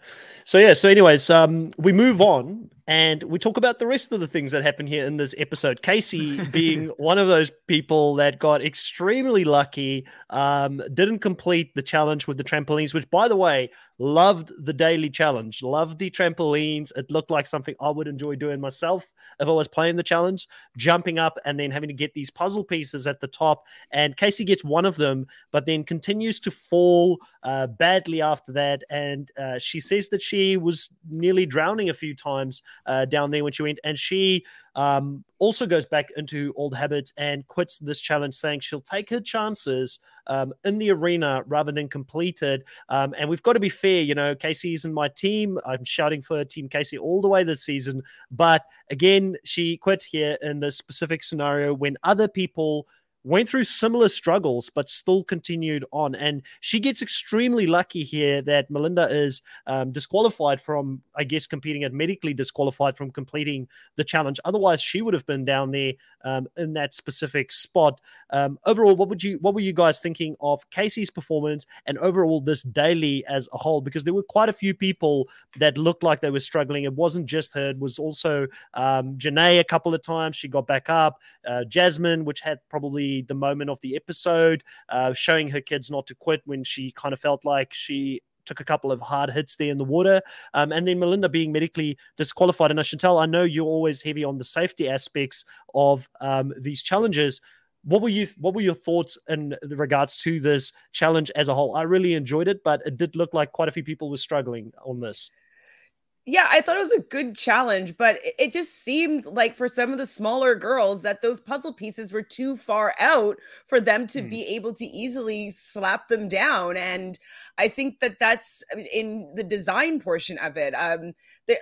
So, yeah. So anyways, um, we move on and we talk about the rest of the things that happen here in this episode. Casey being one of those people that got extremely lucky, um, didn't complete the challenge with the trampolines, which, by the way, loved the daily challenge, loved the trampolines. It looked like something I would enjoy doing myself if I was playing the challenge, jumping up and then having to get these puzzle pieces at the top. And Casey gets one of them, but then continues to fall uh, badly after that. And uh, she says that she was nearly drowning a few times uh, down there when she went. And she um, also goes back into old habits and quits this challenge, saying she'll take her chances um, in the arena rather than complete it. Um, and we've got to be fair, you know, Casey's in my team. I'm shouting for Team Casey all the way this season. But again, she quit here in this specific scenario when other people went through similar struggles, but still continued on. And she gets extremely lucky here that Melinda is um, disqualified from, I guess, competing and medically disqualified from completing the challenge. Otherwise, she would have been down there um, in that specific spot. Um, overall, what would you, what were you guys thinking of Casey's performance and overall this daily as a whole? Because there were quite a few people that looked like they were struggling. It wasn't just her. It was also um, Jemmye a couple of times. She got back up. Uh, Jasmine, which had probably the moment of the episode, uh, showing her kids not to quit when she kind of felt like she took a couple of hard hits there in the water. Um, and then Melinda being medically disqualified. And Chantel, I know you're always heavy on the safety aspects of um, these challenges. What were you? What were your thoughts in regards to this challenge as a whole? I really enjoyed it, but it did look like quite a few people were struggling on this. Yeah, I thought it was a good challenge, but it just seemed like for some of the smaller girls that those puzzle pieces were too far out for them to mm. be able to easily slap them down. And I think that that's in the design portion of it. Um,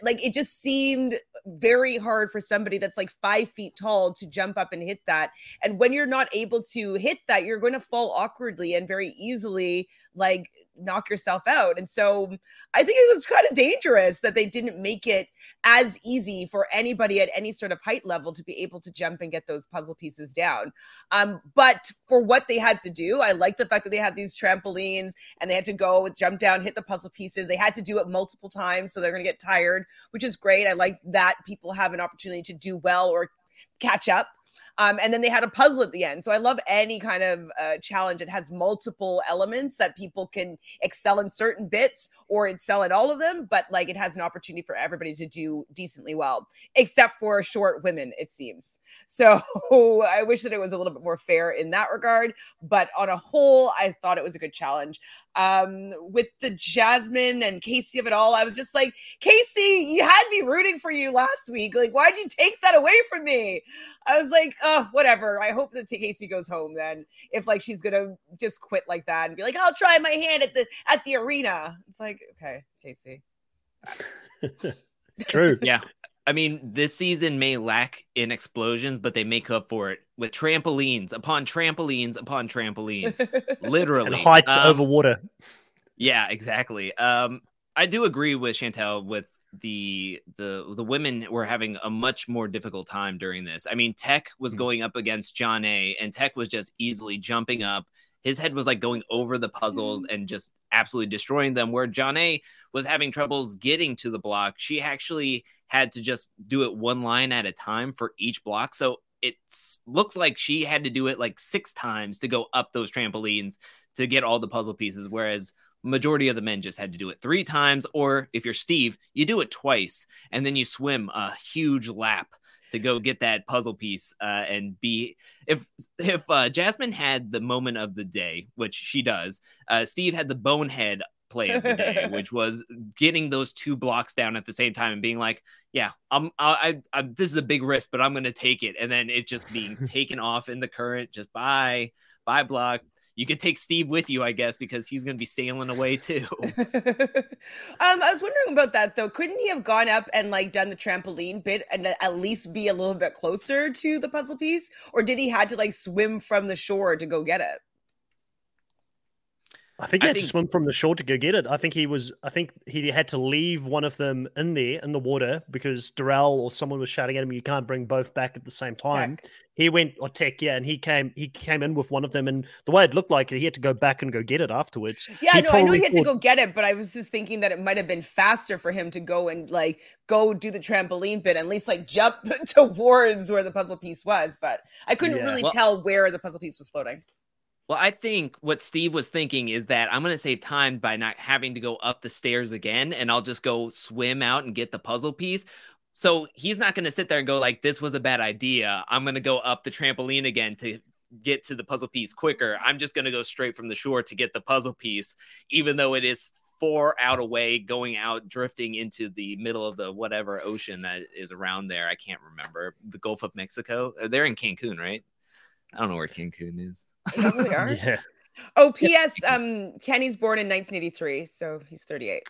like it just seemed very hard for somebody that's like five feet tall to jump up and hit that. And when you're not able to hit that, you're going to fall awkwardly and very easily, like knock yourself out. And so I think it was kind of dangerous that they didn't make it as easy for anybody at any sort of height level to be able to jump and get those puzzle pieces down. Um, but for what they had to do, I like the fact that they had these trampolines and they had to go jump down, hit the puzzle pieces. They had to do it multiple times, so they're going to get tired, which is great. I like that people have an opportunity to do well or catch up. Um, and then they had a puzzle at the end. So I love any kind of uh, challenge that has multiple elements that people can excel in certain bits or excel in all of them. But like it has an opportunity for everybody to do decently well, except for short women, it seems. So I wish that it was a little bit more fair in that regard. But on a whole, I thought it was a good challenge. Um, with the Jasmine and Casey of it all, I was just like, Casey, you had me rooting for you last week. Like, why'd you take that away from me? I was like, oh, whatever. I hope that Casey goes home then. If like she's gonna just quit like that and be like, I'll try my hand at the at the arena. It's like, okay, Casey. True. Yeah. I mean, this season may lack in explosions, but they make up for it with trampolines upon trampolines upon trampolines, literally. And heights um, over water. Yeah, exactly. Um, I do agree with Chantel with the the the women were having a much more difficult time during this. I mean, Tech was going up against John A, and Tech was just easily jumping up. His head was like going over the puzzles and just absolutely destroying them, where John A was having troubles getting to the block. She actually had to just do it one line at a time for each block. So it looks like she had to do it like six times to go up those trampolines to get all the puzzle pieces, whereas majority of the men just had to do it three times, or if you're Steve, you do it twice, and then you swim a huge lap to go get that puzzle piece uh, and be... If if uh, Jasmine had the moment of the day, which she does, uh, Steve had the bonehead play of the day, which was getting those two blocks down at the same time and being like, yeah, I'm, I, I, I, this is a big risk, but I'm going to take it. And then it just being taken off in the current, just bye, bye block. You could take Steve with you, I guess, because he's going to be sailing away too. um, I was wondering about that though. Couldn't he have gone up and like done the trampoline bit and at least be a little bit closer to the puzzle piece, or did he had to like swim from the shore to go get it? I think he had think... to swim from the shore to go get it. I think he was. I think he had to leave one of them in there in the water because Darrell or someone was shouting at him, "You can't bring both back at the same time." Tech. He went or Tech, yeah, and he came. He came in with one of them, and the way it looked like, he had to go back and go get it afterwards. Yeah, he no, I know he had thought... to go get it, but I was just thinking that it might have been faster for him to go and like go do the trampoline bit, and at least like jump towards where the puzzle piece was. But I couldn't yeah. really well... tell where the puzzle piece was floating. Well, I think what Steve was thinking is that I'm going to save time by not having to go up the stairs again, and I'll just go swim out and get the puzzle piece. So he's not going to sit there and go like, this was a bad idea. I'm going to go up the trampoline again to get to the puzzle piece quicker. I'm just going to go straight from the shore to get the puzzle piece, even though it is far out away, going out, drifting into the middle of the whatever ocean that is around there. I can't remember. The Gulf of Mexico. They're in Cancun, right? I don't know where Cancun is. They are. Yeah. Oh, P S Um, Kenny's born in nineteen eighty-three, so he's thirty-eight.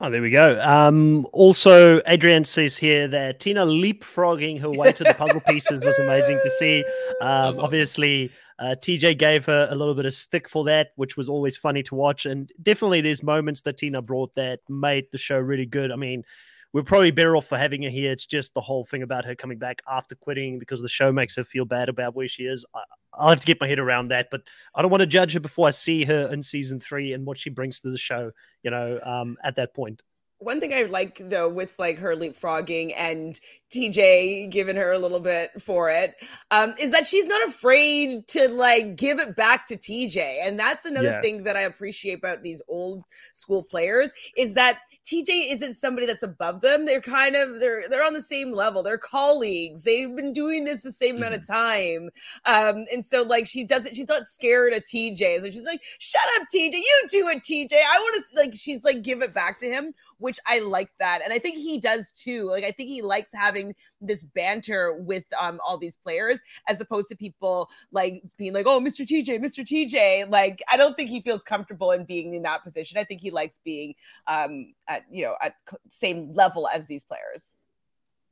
Oh, there we go. Um, also, Adrian says here that Tina leapfrogging her way to the puzzle pieces was amazing to see. Um, awesome. Obviously, uh, T J gave her a little bit of stick for that, which was always funny to watch. And definitely there's moments that Tina brought that made the show really good. I mean, we're probably better off for having her here. It's just the whole thing about her coming back after quitting because the show makes her feel bad about where she is. I, I'll have to get my head around that, but I don't want to judge her before I see her in season three and what she brings to the show, you know, um, at that point. One thing I like, though, with like her leapfrogging and T J giving her a little bit for it, um, is that she's not afraid to like give it back to T J. And that's another yeah. thing that I appreciate about these old school players is that T J isn't somebody that's above them. They're kind of, they're they're on the same level. They're colleagues. They've been doing this the same mm-hmm. amount of time. Um, and so like she doesn't, she's not scared of T J. So she's like, shut up, T J. You do it, T J. I want to like, she's like, give it back to him, which I like that. And I think he does too. Like, I think he likes having this banter with um, all these players, as opposed to people like being like, oh, Mister T J, Mister T J. Like, I don't think he feels comfortable in being in that position. I think he likes being um, at, you know, at same level as these players.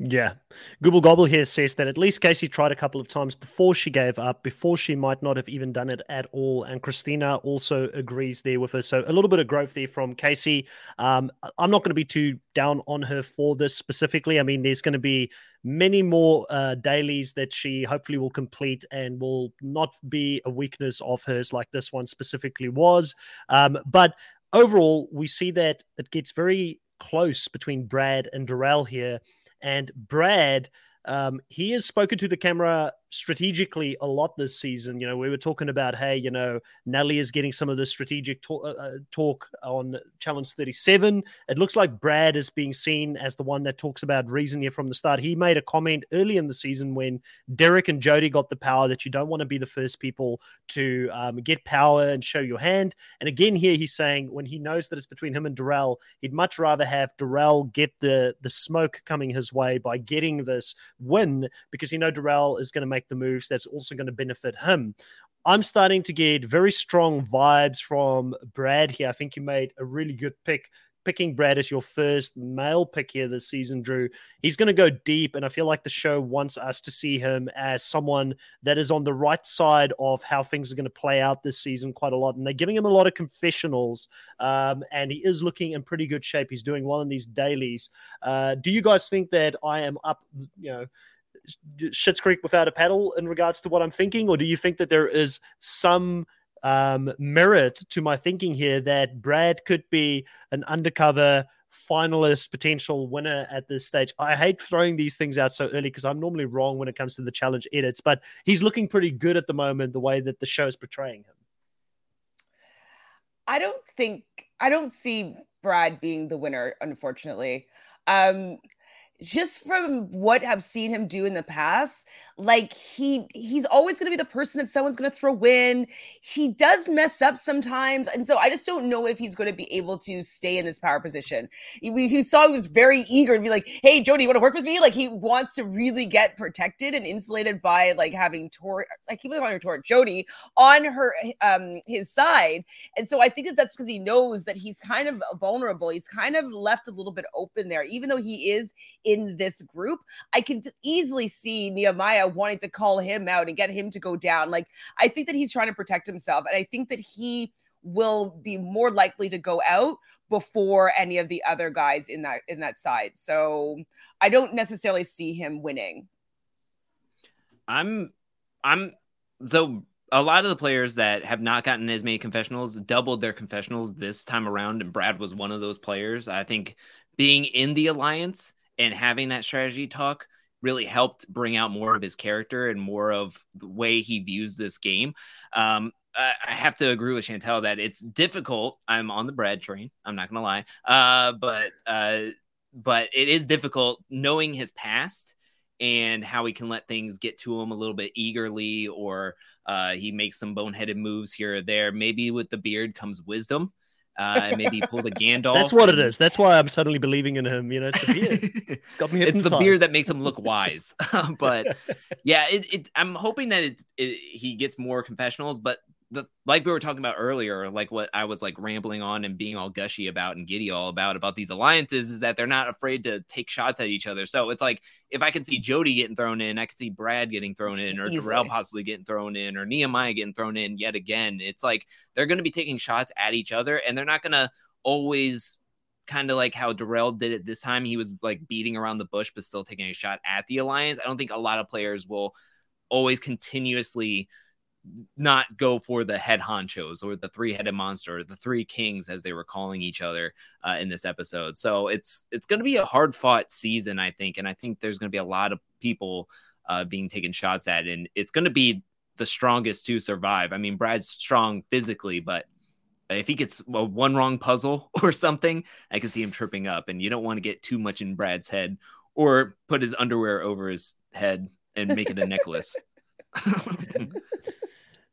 Yeah. Google Gobble here says that at least Casey tried a couple of times before she gave up, before she might not have even done it at all. And Christina also agrees there with her. So a little bit of growth there from Casey. Um, I'm not going to be too down on her for this specifically. I mean, there's going to be many more uh, dailies that she hopefully will complete and will not be a weakness of hers like this one specifically was. Um, but overall, we see that it gets very close between Brad and Darrell here. And Brad, um, he has spoken to the camera strategically a lot this season. You know, we were talking about, hey, you know, Nelly is getting some of the strategic to- uh, talk on Challenge thirty-seven. It looks like Brad is being seen as the one that talks about reason here from the start. He made a comment early in the season when Derrick and Jody got the power that you don't want to be the first people to um, get power and show your hand. And again, here he's saying when he knows that it's between him and Darrell, he'd much rather have Darrell get the, the smoke coming his way by getting this win because, you know, Darrell is going to make the moves that's also going to benefit him. I'm starting to get very strong vibes from Brad here. I think you made a really good pick, picking Brad as your first male pick here this season, Drew. He's going to go deep, and I feel like the show wants us to see him as someone that is on the right side of how things are going to play out this season quite a lot, and they're giving him a lot of confessionals, um, and he is looking in pretty good shape. He's doing well in these dailies. Uh, do you guys think that I am up, you know, Schitt's Creek without a paddle in regards to what I'm thinking, or do you think that there is some um, merit to my thinking here that Brad could be an undercover finalist, potential winner at this stage? I hate throwing these things out so early because I'm normally wrong when it comes to the challenge edits, but he's looking pretty good at the moment, the way that the show is portraying him. I don't think, I don't see Brad being the winner, unfortunately. Um, Just from what I've seen him do in the past, like he he's always going to be the person that someone's going to throw in. He does mess up sometimes. And so I just don't know if he's going to be able to stay in this power position. He, he saw he was very eager to be like, hey, Jody, you want to work with me? Like he wants to really get protected and insulated by like having Tori, I keep calling her Tori, Jody on her, um, his side. And so I think that that's because he knows that he's kind of vulnerable. He's kind of left a little bit open there, even though he is in this group. I can t- easily see Nehemiah wanting to call him out and get him to go down. Like, I think that he's trying to protect himself. And I think that he will be more likely to go out before any of the other guys in that, in that side. So I don't necessarily see him winning. I'm, I'm, so a lot of the players that have not gotten as many confessionals doubled their confessionals this time around. And Brad was one of those players. I think being in the Alliance and having that strategy talk really helped bring out more of his character and more of the way he views this game. Um, I, I have to agree with Chantel that it's difficult. I'm on the Brad train. I'm not going to lie. Uh, but, uh, but it is difficult knowing his past and how he can let things get to him a little bit eagerly, or uh, he makes some boneheaded moves here or there. Maybe with the beard comes wisdom. Uh, maybe he pulls a Gandalf. That's what it is. That's why I'm suddenly believing in him. You know, it's the beard. It's got me hypnotized. It's the beard that makes him look wise. But yeah, it, it, I'm hoping that it, it, he gets more confessionals. But the, like we were talking about earlier, like what I was like rambling on and being all gushy about and giddy all about about these alliances is that they're not afraid to take shots at each other. So it's like if I can see Jody getting thrown in, I can see Brad getting thrown in, or Darrell possibly getting thrown in, or Nehemiah getting thrown in yet again. It's like they're going to be taking shots at each other, and they're not going to always kind of like how Darrell did it this time. He was like beating around the bush but still taking a shot at the alliance. I don't think a lot of players will always continuously not go for the head honchos or the three-headed monster or the three kings as they were calling each other uh, in this episode. So it's it's going to be a hard-fought season, I think, and I think there's going to be a lot of people uh, being taken shots at, and it's going to be the strongest to survive. I mean, Brad's strong physically, but if he gets a one wrong puzzle or something, I can see him tripping up, and you don't want to get too much in Brad's head or put his underwear over his head and make it a necklace.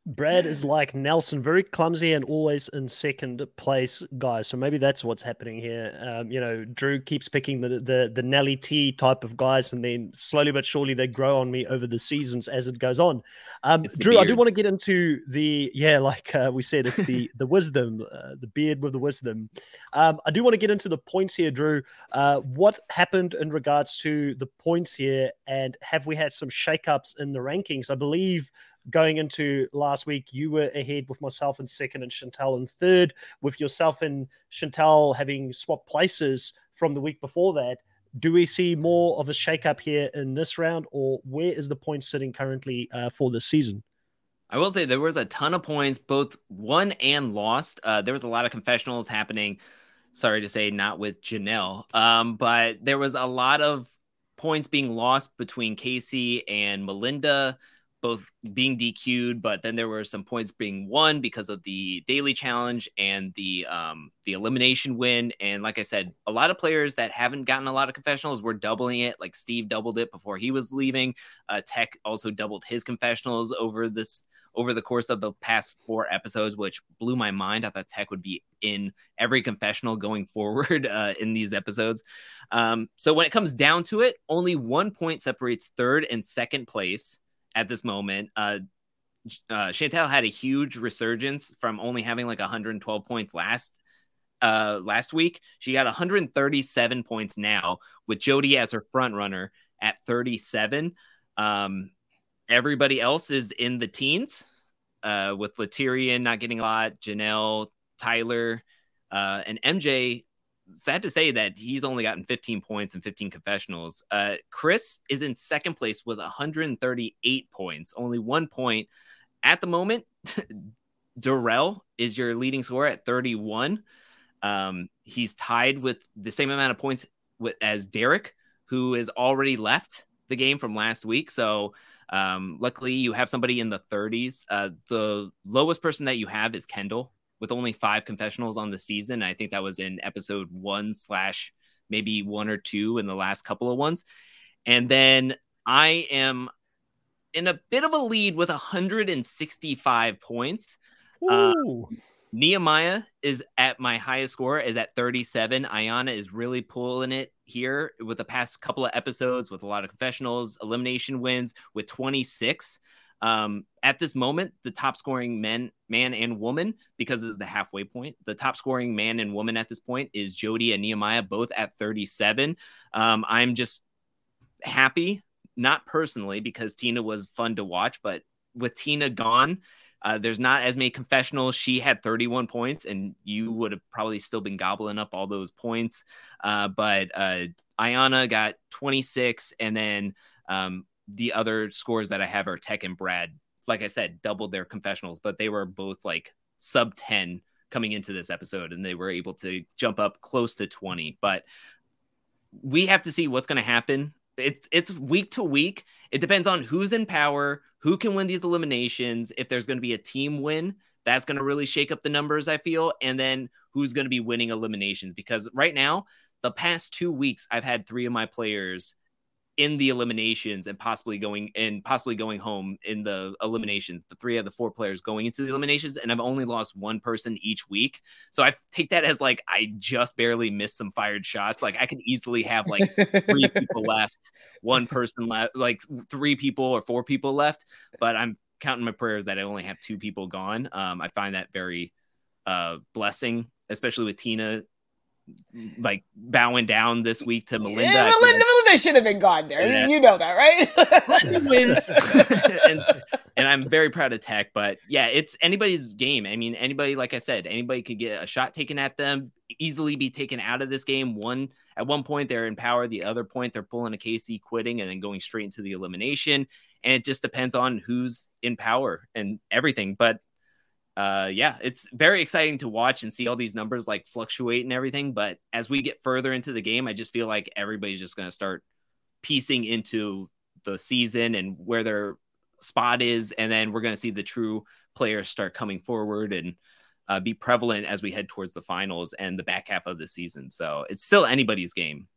Brad is like Nelson, very clumsy and always in second place, guys. So maybe that's what's happening here. Um, you know, Drew keeps picking the, the the Nelly T type of guys, and then slowly but surely they grow on me over the seasons as it goes on. Um, Drew, beard. I do want to get into the, yeah, like uh, we said, it's the the wisdom, uh, the beard with the wisdom. Um, I do want to get into the points here, Drew. Uh, what happened in regards to the points here, and have we had some shakeups in the rankings? I believe going into last week, you were ahead with myself in second and Chantel in third, with yourself and Chantel having swapped places from the week before that. Do we see more of a shakeup here in this round, or where is the point sitting currently uh, for this season? I will say there was a ton of points, both won and lost. Uh, there was a lot of confessionals happening. Sorry to say, not with Janelle, um, but there was a lot of points being lost between Casey and Melinda, both being D Q'd, but then there were some points being won because of the daily challenge and the um, the elimination win. And like I said, a lot of players that haven't gotten a lot of confessionals were doubling it. Like Steve doubled it before he was leaving. Uh, Tech also doubled his confessionals over this over the course of the past four episodes, which blew my mind. I thought Tech would be in every confessional going forward uh, in these episodes. Um, so when it comes down to it, only one point separates third and second place at this moment. uh, uh, Chantel had a huge resurgence from only having like one hundred twelve points last uh, last week. She got one hundred thirty-seven points now, with Jody as her front runner at thirty-seven. Um, everybody else is in the teens, uh, with Letirian not getting a lot, Janelle, Tyler, uh, and M J. Sad to say that he's only gotten fifteen points and fifteen confessionals. Uh, Chris is in second place with one hundred thirty-eight points, only one point at the moment. Darrell is your leading scorer at thirty-one. Um, he's tied with the same amount of points with, as Derrick, who has already left the game from last week. So um, luckily you have somebody in the thirties. Uh, the lowest person that you have is Kendall, with only five confessionals on the season. I think that was in episode one slash maybe one or two in the last couple of ones. And then I am in a bit of a lead with one hundred sixty-five points. Um, Nehemiah is at my highest score, is at thirty-seven. Ayana is really pulling it here with the past couple of episodes, with a lot of confessionals, elimination wins, with twenty-six. Um, at this moment, the top scoring men, man and woman, because this is the halfway point, the top scoring man and woman at this point is Jody and Nehemiah, both at thirty-seven. Um, I'm just happy, not personally, because Tina was fun to watch, but with Tina gone, uh, there's not as many confessionals. She had thirty-one points, and you would have probably still been gobbling up all those points. Uh, but, uh, Ayana got twenty-six, and then, um, the other scores that I have are Tech and Brad. Like I said, doubled their confessionals, but they were both like sub ten coming into this episode, and they were able to jump up close to twenty. But we have to see what's going to happen. It's it's week to week. It depends on who's in power, who can win these eliminations. If there's going to be a team win, that's going to really shake up the numbers, I feel. And then who's going to be winning eliminations? Because right now, the past two weeks, I've had three of my players in the eliminations and possibly going and possibly going home in the eliminations, the three of the four players going into the eliminations. And I've only lost one person each week. So I take that as like, I just barely missed some fired shots. Like I could easily have like three people left, one person left, like three people or four people left, but I'm counting my prayers that I only have two people gone. Um, I find that very uh, blessing, especially with Tina, like bowing down this week to Melinda. Yeah, Melinda, Melinda should have been gone there. Yeah. You know that, right? Wins. and, and I'm very proud of Tech, but yeah, it's anybody's game. I mean, anybody, like I said, anybody could get a shot taken at them, easily be taken out of this game. One at one point they're in power, the other point they're pulling a Casey, quitting, and then going straight into the elimination. And it just depends on who's in power and everything. But Uh, yeah, it's very exciting to watch and see all these numbers like fluctuate and everything. But as we get further into the game, I just feel like everybody's just going to start piecing into the season and where their spot is. And then we're going to see the true players start coming forward and uh, be prevalent as we head towards the finals and the back half of the season. So it's still anybody's game.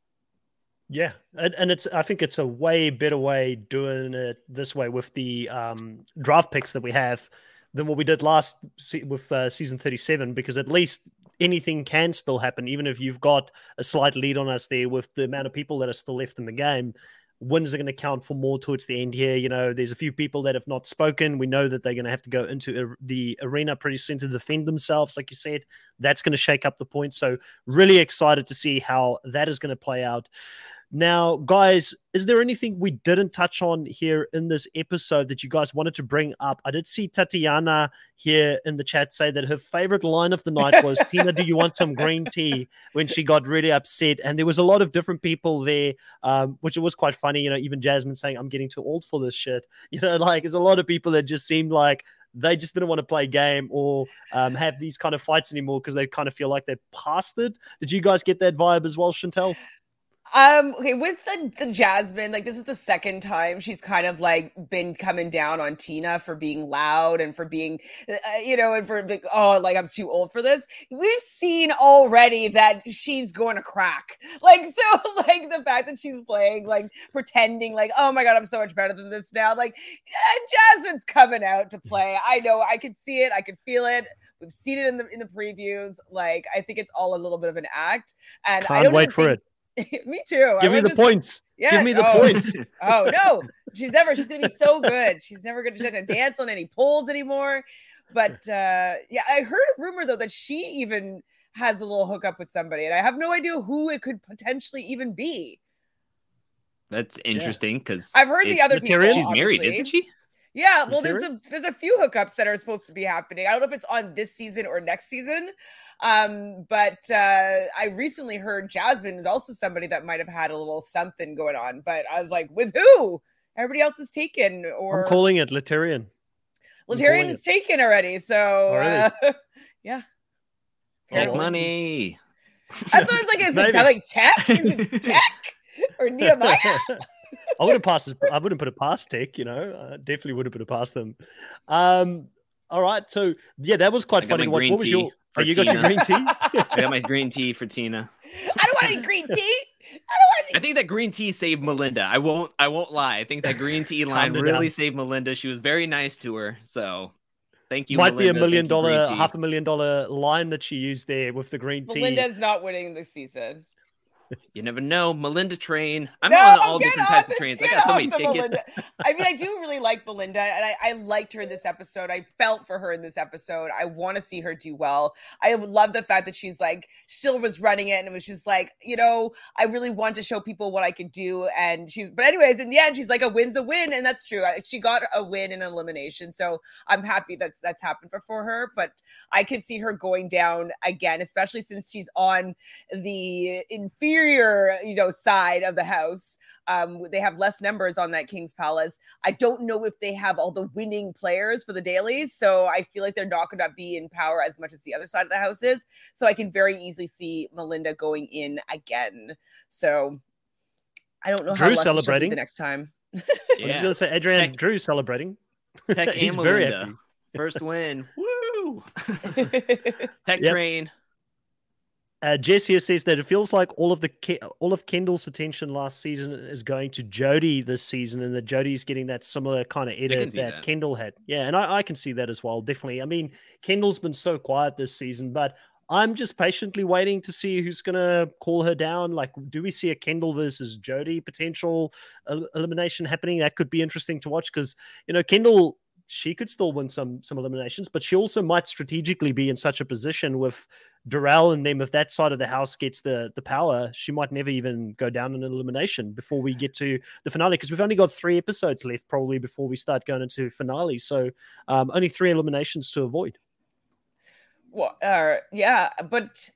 Yeah, and, and it's. I think it's a way better way doing it this way with the um, draft picks that we have than what we did last se- with uh, season thirty-seven, because at least anything can still happen. Even if you've got a slight lead on us there with the amount of people that are still left in the game, wins are going to count for more towards the end here. You know, there's a few people that have not spoken. We know that they're going to have to go into a- the arena pretty soon to defend themselves. Like you said, that's going to shake up the points. So really excited to see how that is going to play out. Now, guys, is there anything we didn't touch on here in this episode that you guys wanted to bring up? I did see Tatiana here in the chat say that her favorite line of the night was, Tina, do you want some green tea? When she got really upset. And there was a lot of different people there, um, which was quite funny. You know, even Jasmine saying, I'm getting too old for this shit. You know, like, there's a lot of people that just seemed like they just didn't want to play game or um, have these kind of fights anymore because they kind of feel like they're past it. Did you guys get that vibe as well, Chantel? Um, okay, with the, the Jasmine, like this is the second time she's kind of like been coming down on Tina for being loud and for being, uh, you know, and for being, oh, like I'm too old for this. We've seen already that she's going to crack. Like, so like the fact that she's playing, like pretending like, oh my God, I'm so much better than this now. Like yeah, Jasmine's coming out to play. I know, I could see it. I could feel it. We've seen it in the, in the previews. Like, I think it's all a little bit of an act, and Can't I don't wait for think- it. Me too. Give me the points. Yes. Give me the oh. points. Oh no, she's never. She's gonna be so good. She's never gonna, she's gonna dance on any poles anymore. But uh, yeah, I heard a rumor though that she even has a little hookup with somebody, and I have no idea who it could potentially even be. That's interesting because yeah. I've heard the other material. people. She's obviously. married, isn't she? Yeah, well, there's a there's a few hookups that are supposed to be happening. I don't know if it's on this season or next season, um, but uh, I recently heard Jasmine is also somebody that might have had a little something going on. But I was like, with who? Everybody else is taken. Or I'm calling it Letarian. Letarian is it. taken already. So already. Uh, yeah, tech oh, money. That's what I was like. Is it like Tech? Is it Tech or Nehemiah? I wouldn't pass. I wouldn't put it past Tech, you know. I definitely wouldn't put it past them. Um, all right. So yeah, that was quite funny to watch. What was your? Oh, you got your green tea? I got my green tea for Tina. I don't want any green tea. I don't want any... I think that green tea saved Melinda. I won't. I won't lie. I think that green tea line really down. saved Melinda. She was very nice to her. So thank you. Might Melinda. be a million thank dollar, you, half a million dollar line that she used there with the green tea. Melinda's not winning this season. You never know. Melinda train. I'm no, on all different types of trains. I got so many tickets. I mean, I do really like Melinda, and I, I liked her in this episode. I felt for her in this episode. I want to see her do well. I love the fact that she's like, still was running it, and it was just like, you know, I really want to show people what I could do. And she's, but anyways, in the end, she's like, a win's a win, and that's true. She got a win in elimination, so I'm happy that that's happened for her. But I could see her going down again, especially since she's on the inferior, you know, side of the house. Um, they have less numbers on that King's Palace. I don't know if they have all the winning players for the dailies, so I feel like they're not going to be in power as much as the other side of the house is. So I can very easily see Melinda going in again. So I don't know Drew how celebrating the next time. Yeah. I was going to say Adrian Tech, Drew celebrating. Tech He's and very Melinda. Happy. First win. Woo! Tech yep. train. Uh, Jess here says that it feels like all of the Ke- all of Kendall's attention last season is going to Jody this season, and that Jody's getting that similar kind of edit that, that Kendall had. Yeah, and I, I can see that as well, definitely. I mean, Kendall's been so quiet this season, but I'm just patiently waiting to see who's going to call her down. Like, do we see a Kendall versus Jody potential el- elimination happening? That could be interesting to watch because, you know, Kendall... she could still win some some eliminations, but she also might strategically be in such a position with Darrell and them. If that side of the house gets the, the power, she might never even go down in an elimination before we get to the finale, because we've only got three episodes left probably before we start going into finale. So um, only three eliminations to avoid. Well, uh, yeah, but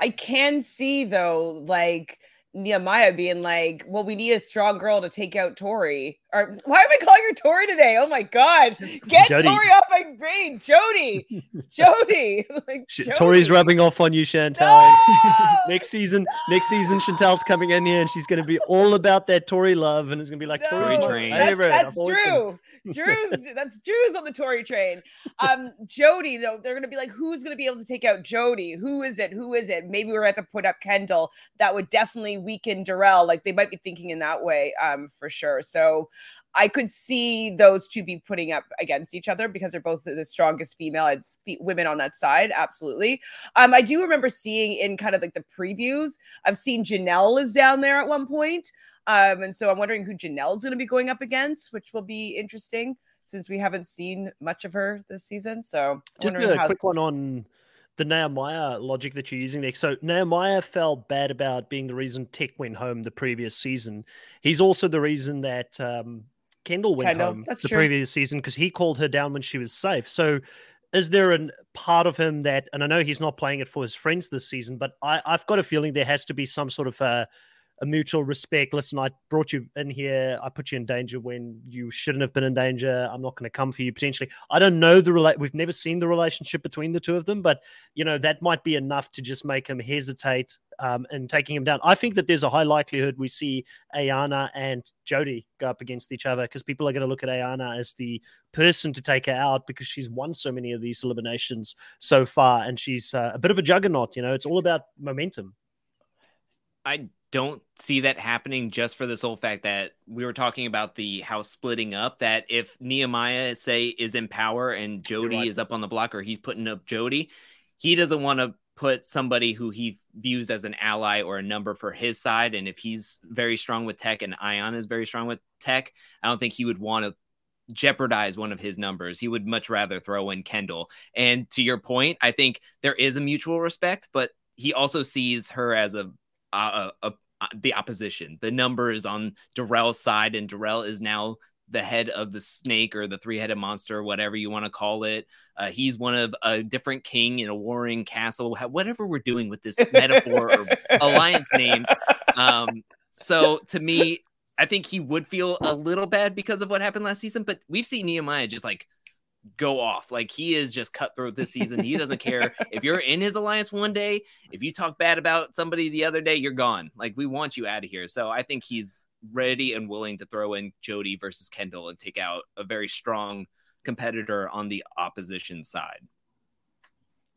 I can see, though, like... Nehemiah being like, well, we need a strong girl to take out Tori. Or why am I calling her Tori today? Oh my God. Get Jody. Tori off my brain. Jody. It's Jody. Like, Jody. Tori's rubbing off on you, Chantel. No! next season, no! next season, Chantel's coming in here and she's going to be all about that Tori love. And it's going to be like, no, Tori train. That's, that's Drew. Gonna... Drew's, that's Drew's on the Tori train. Um, Jody, though, they're going to be like, who's going to be able to take out Jody? Who is it? Who is it? Maybe we're going to have to put up Kendall. That would definitely weaken Darrell. Like, they might be thinking in that way, um, for sure. So I could see those two be putting up against each other because they're both the strongest female and women on that side. Absolutely. Um, I do remember seeing in kind of like the previews, I've seen Janelle is down there at one point. Um, and so I'm wondering who Janelle's going to be going up against, which will be interesting since we haven't seen much of her this season. So I'm just a how- quick one on the Nehemiah logic that you're using there. So Nehemiah felt bad about being the reason Tech went home the previous season. He's also the reason that um, Kendall went Kendall. home That's the true. previous season because he called her down when she was safe. So is there a part of him that, and I know he's not playing it for his friends this season, but I, I've got a feeling there has to be some sort of a, a mutual respect. Listen, I brought you in here. I put you in danger when you shouldn't have been in danger. I'm not going to come for you potentially. I don't know the relate. We've never seen the relationship between the two of them, but you know, that might be enough to just make him hesitate um, and taking him down. I think that there's a high likelihood we see Ayana and Jody go up against each other because people are going to look at Ayana as the person to take her out because she's won so many of these eliminations so far. And she's uh, a bit of a juggernaut, you know, it's all about momentum. I don't see that happening just for the sole fact that we were talking about the house splitting up, that if Nehemiah, say, is in power and Jody right. is up on the block or he's putting up Jody, he doesn't want to put somebody who he views as an ally or a number for his side. And if he's very strong with Tech and Ion is very strong with Tech, I don't think he would want to jeopardize one of his numbers. He would much rather throw in Kendall. And to your point, I think there is a mutual respect, but he also sees her as a, a, a, a the opposition. The number is on Darrell's side, and Darrell is now the head of the snake or the three-headed monster, whatever you want to call it. Uh, he's one of a different king in a warring castle, whatever we're doing with this metaphor or alliance names. Um, so to me, I think he would feel a little bad because of what happened last season, but we've seen Nehemiah just like go off. Like, he is just cutthroat this season. He doesn't care if you're in his alliance one day. If you talk bad about somebody the other day, you're gone. Like, we want you out of here. So I think he's ready and willing to throw in Jody versus Kendall and take out a very strong competitor on the opposition side.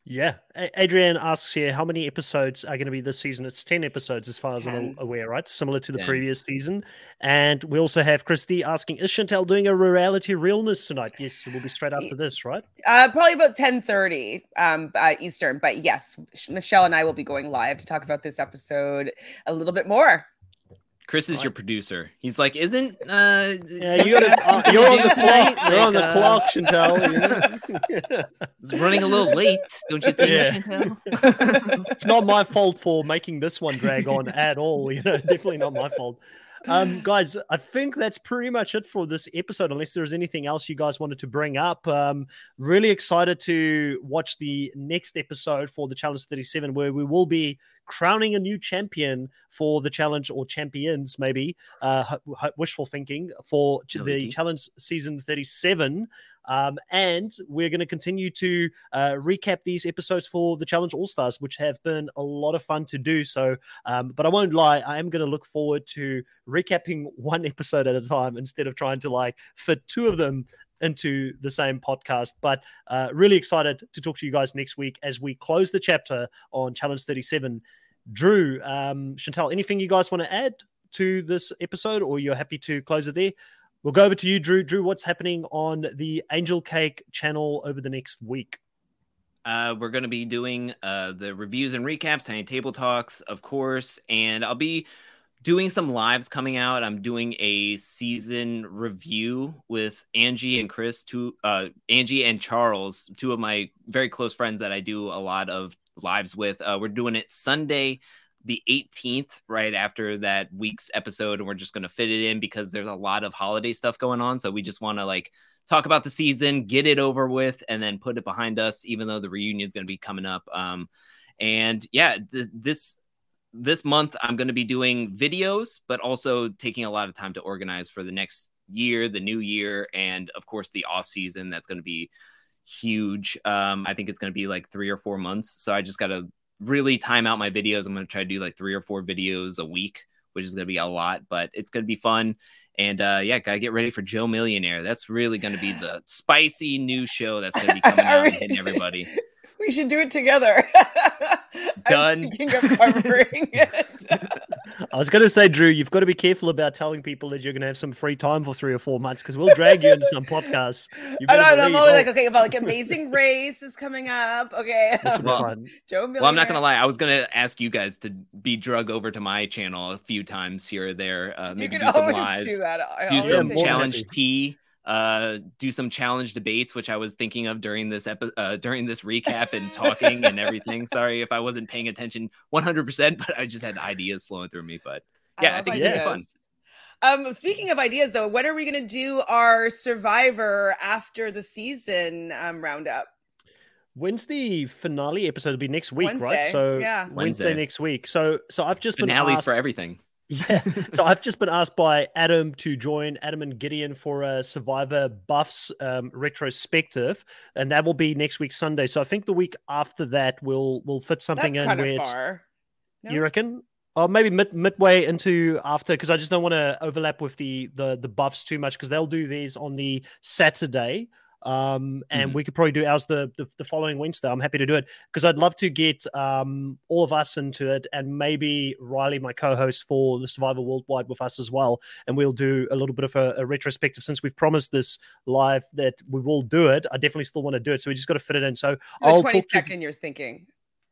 Yeah. Adrian asks here, how many episodes are going to be this season? It's ten episodes as far as ten. I'm aware, right? Similar to the ten. Previous season. And we also have Christy asking, is Chantel doing a reality realness tonight? Yes, it will be straight after this, right? Uh, probably about ten thirty um, uh, Eastern. But yes, Michelle and I will be going live to talk about this episode a little bit more. Chris is your producer. He's like, isn't uh, yeah, you gotta, uh, you're on the clock. You're like, on the uh, clock, Chantel. It's running a little late, don't you think, yeah. Chantel? It's not my fault for making this one drag on at all. You know, definitely not my fault. Um, guys, I think that's pretty much it for this episode, unless there's anything else you guys wanted to bring up. Um, really excited to watch the next episode for the Challenge thirty-seven, where we will be crowning a new champion for the challenge, or champions, maybe, uh, wishful thinking, for the Challenge season thirty-seven. Um, and we're going to continue to uh, recap these episodes for the Challenge All-Stars, which have been a lot of fun to do. So, um, but I won't lie, I am going to look forward to recapping one episode at a time instead of trying to like fit two of them into the same podcast. But uh, really excited to talk to you guys next week as we close the chapter on Challenge thirty-seven. Drew, um, Chantel, anything you guys want to add to this episode, or you're happy to close it there? We'll go over to you, Drew. Drew, what's happening on the Angel Cake channel over the next week? Uh, we're going to be doing uh, the reviews and recaps, tiny table talks, of course. And I'll be doing some lives coming out. I'm doing a season review with Angie and Chris, two, uh, Angie and Charles, two of my very close friends that I do a lot of lives with. Uh, we're doing it Sunday, the eighteenth, right after that week's episode, and we're just going to fit it in because there's a lot of holiday stuff going on, so we just want to like talk about the season, get it over with, and then put it behind us, even though the reunion is going to be coming up. Um and yeah, th- this this month I'm going to be doing videos, but also taking a lot of time to organize for the next year, the new year, and of course the off season. That's going to be huge. um I think it's going to be like three or four months, so I just got to really time out my videos. I'm going to try to do like three or four videos a week, which is going to be a lot, but it's going to be fun. And uh, yeah, gotta get ready for Joe Millionaire. That's really going to be the spicy new show that's going to be coming out and hitting everybody. We should do it together. Done. I'm thinking of covering it. I was going to say, Drew, you've got to be careful about telling people that you're going to have some free time for three or four months because we'll drag you into some podcasts. You I don't know. I'm only like, okay, about like Amazing Race is coming up. Okay. Um, well, Joe well, I'm not going to lie. I was going to ask you guys to be drug over to my channel a few times here or there. Uh, maybe you can do some lives. Do that. I do some challenge happy. tea. Uh, do some challenge debates, which I was thinking of during this epi- uh, during this recap and talking and everything. Sorry if I wasn't paying attention one hundred percent, but I just had ideas flowing through me. But yeah, I, I think ideas. It's gonna be fun. Um, speaking of ideas, though, when are we gonna do our Survivor after the season um, roundup? When's the finale episode? It'll be next week, Wednesday. right? So yeah. Wednesday. Wednesday next week. So so I've just Finales been finales asked- for everything. Yeah, so I've just been asked by Adam to join Adam and Gideon for a Survivor Buffs um, retrospective, and that will be next week Sunday. So I think the week after that we'll we'll fit something That's in. Kind where of far. It's, no? You reckon? Or maybe mid midway into after, because I just don't want to overlap with the the the Buffs too much, because they'll do these on the Saturday. Um, and mm-hmm. we could probably do ours the, the, the following Wednesday. I'm happy to do it because I'd love to get um, all of us into it, and maybe Riley, my co-host for the Survivor Worldwide, with us as well. And we'll do a little bit of a, a retrospective, since we've promised this live that we will do it. I definitely still want to do it. So we just got to fit it in. So the I'll twenty-second to... you're thinking.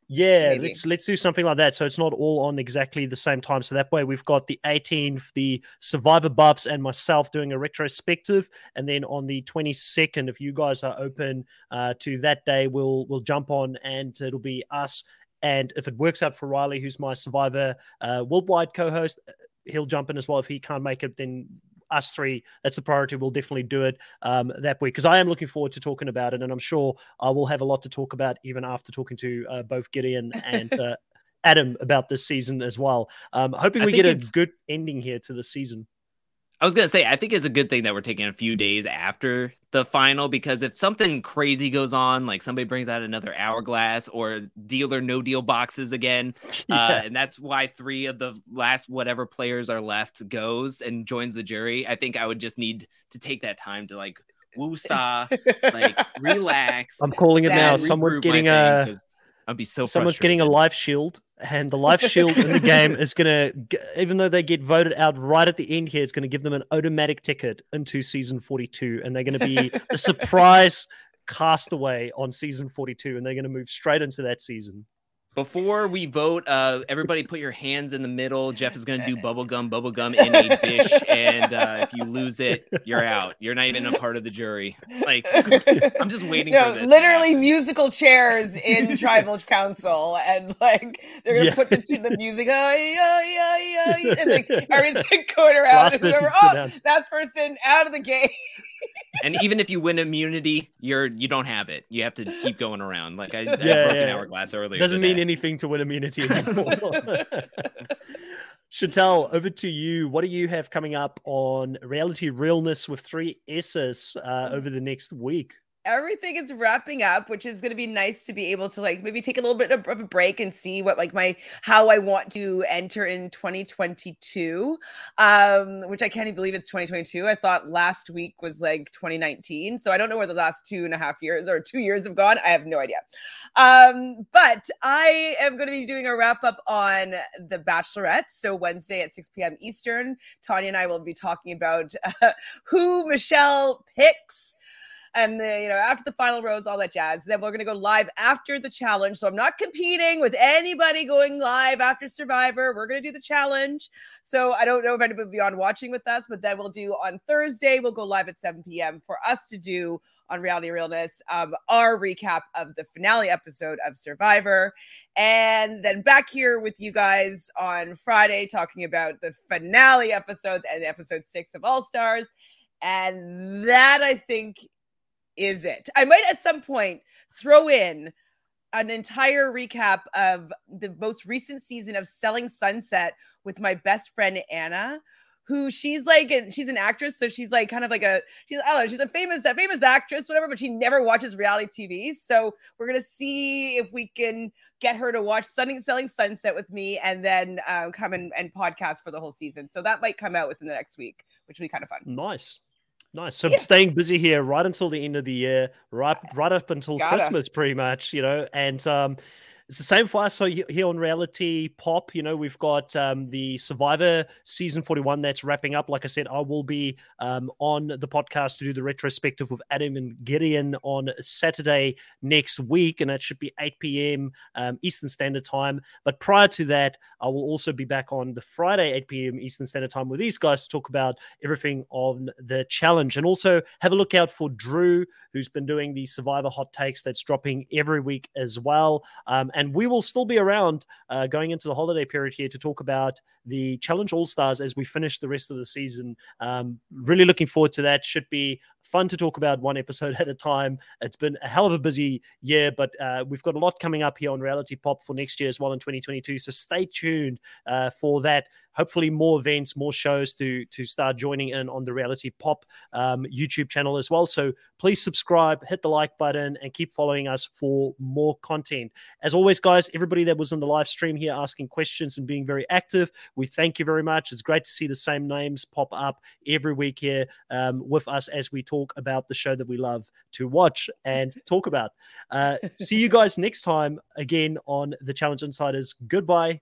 Yeah, Maybe. let's let's do something like that. So it's not all on exactly the same time. So that way we've got the eighteenth, the Survivor Buffs and myself doing a retrospective. And then on the twenty-second, if you guys are open uh, to that day, we'll we'll jump on, and it'll be us And if it works out for Riley, who's my Survivor uh, worldwide co-host, he'll jump in as well. If he can't make it, then us three, that's the priority. We'll definitely do it um, that week, because I am looking forward to talking about it. And I'm sure I will have a lot to talk about even after talking to uh, both Gideon and uh, Adam about this season as well. Um, hoping we get a good ending here to the season. I was going to say, I think it's a good thing that we're taking a few days after the final, because if something crazy goes on, like somebody brings out another hourglass or deal or no deal boxes again, yeah. uh, and that's why three of the last whatever players are left goes and joins the jury, I think I would just need to take that time to like woosah, like relax. I'm calling it now. Someone's getting a... Thing, I'd be so Someone's getting a life shield, and the life shield in the game is going to, even though they get voted out right at the end here, it's going to give them an automatic ticket into season forty-two, and they're going to be the surprise castaway on season forty-two, and they're going to move straight into that season. Before we vote, uh, everybody put your hands in the middle. Jeff is going to do bubblegum, bubblegum in a dish. And uh, if you lose it, you're out. You're not even a part of the jury. Like, I'm just waiting no, for this. Literally musical chairs in tribal council. And, like, they're going to yeah. put the, the music, oh, yeah, yeah, yeah. And, like, everybody's like, going around. And whoever, oh, that's person out of the game. And even if you win immunity, you're you don't have it. You have to keep going around. Like I, yeah, I broke yeah. an hourglass earlier. Doesn't today. mean anything to win immunity anymore. Chantel, over to you. What do you have coming up on Reality Realness with three S's uh, over the next week? Everything is wrapping up, which is going to be nice to be able to like maybe take a little bit of a break and see what like my how I want to enter in twenty twenty-two, um, which I can't even believe it's twenty twenty-two. I thought last week was like twenty nineteen. So I don't know where the last two and a half years or two years have gone. I have no idea. Um, but I am going to be doing a wrap up on The Bachelorette. So Wednesday at six p.m. Eastern, Tanya and I will be talking about uh, who Michelle picks. And, the, you know, after the final rose, all that jazz. Then we're going to go live after the challenge. So I'm not competing with anybody going live after Survivor. We're going to do the challenge. So I don't know if anybody will be on watching with us, but then we'll do on Thursday. We'll go live at seven p.m. for us to do on Reality Realness, um, our recap of the finale episode of Survivor. And then back here with you guys on Friday talking about the finale episodes and episode six of All Stars. And that, I think... is it? I might at some point throw in an entire recap of the most recent season of Selling Sunset with my best friend Anna, who she's like, and she's an actress, so she's like kind of like a, she's I don't know, she's a famous, a famous actress, whatever, but she never watches reality T V. So we're gonna see if we can get her to watch Selling Sunset with me, and then um, come and, and podcast for the whole season. So that might come out within the next week, which will be kind of fun. Nice. Nice. So yeah. Staying busy here right until the end of the year, right right up until Gotta. Christmas pretty much, you know, and um, it's the same for us. So here on Reality Pop, you know, we've got um, the Survivor Season forty-one that's wrapping up. Like I said, I will be um, on the podcast to do the retrospective with Adam and Gideon on Saturday next week, and that should be eight p.m. Um, Eastern Standard Time. But prior to that, I will also be back on the Friday, eight p.m. Eastern Standard Time with these guys to talk about everything on the challenge. And also have a look out for Drew, who's been doing the Survivor Hot Takes that's dropping every week as well. Um, and we will still be around uh, going into the holiday period here to talk about the Challenge All-Stars as we finish the rest of the season. Um, really looking forward to that. Should be fun to talk about one episode at a time. It's been a hell of a busy year, but uh, we've got a lot coming up here on Reality Pop for next year as well in twenty twenty-two. So stay tuned uh, for that. Hopefully more events, more shows to, to start joining in on the Reality Pop um, YouTube channel as well. So please subscribe, hit the like button, and keep following us for more content. As always, guys, everybody that was in the live stream here asking questions and being very active, we thank you very much. It's great to see the same names pop up every week here um, with us as we talk about the show that we love to watch and talk about. Uh, see you guys next time again on the Challenge Insiders. Goodbye.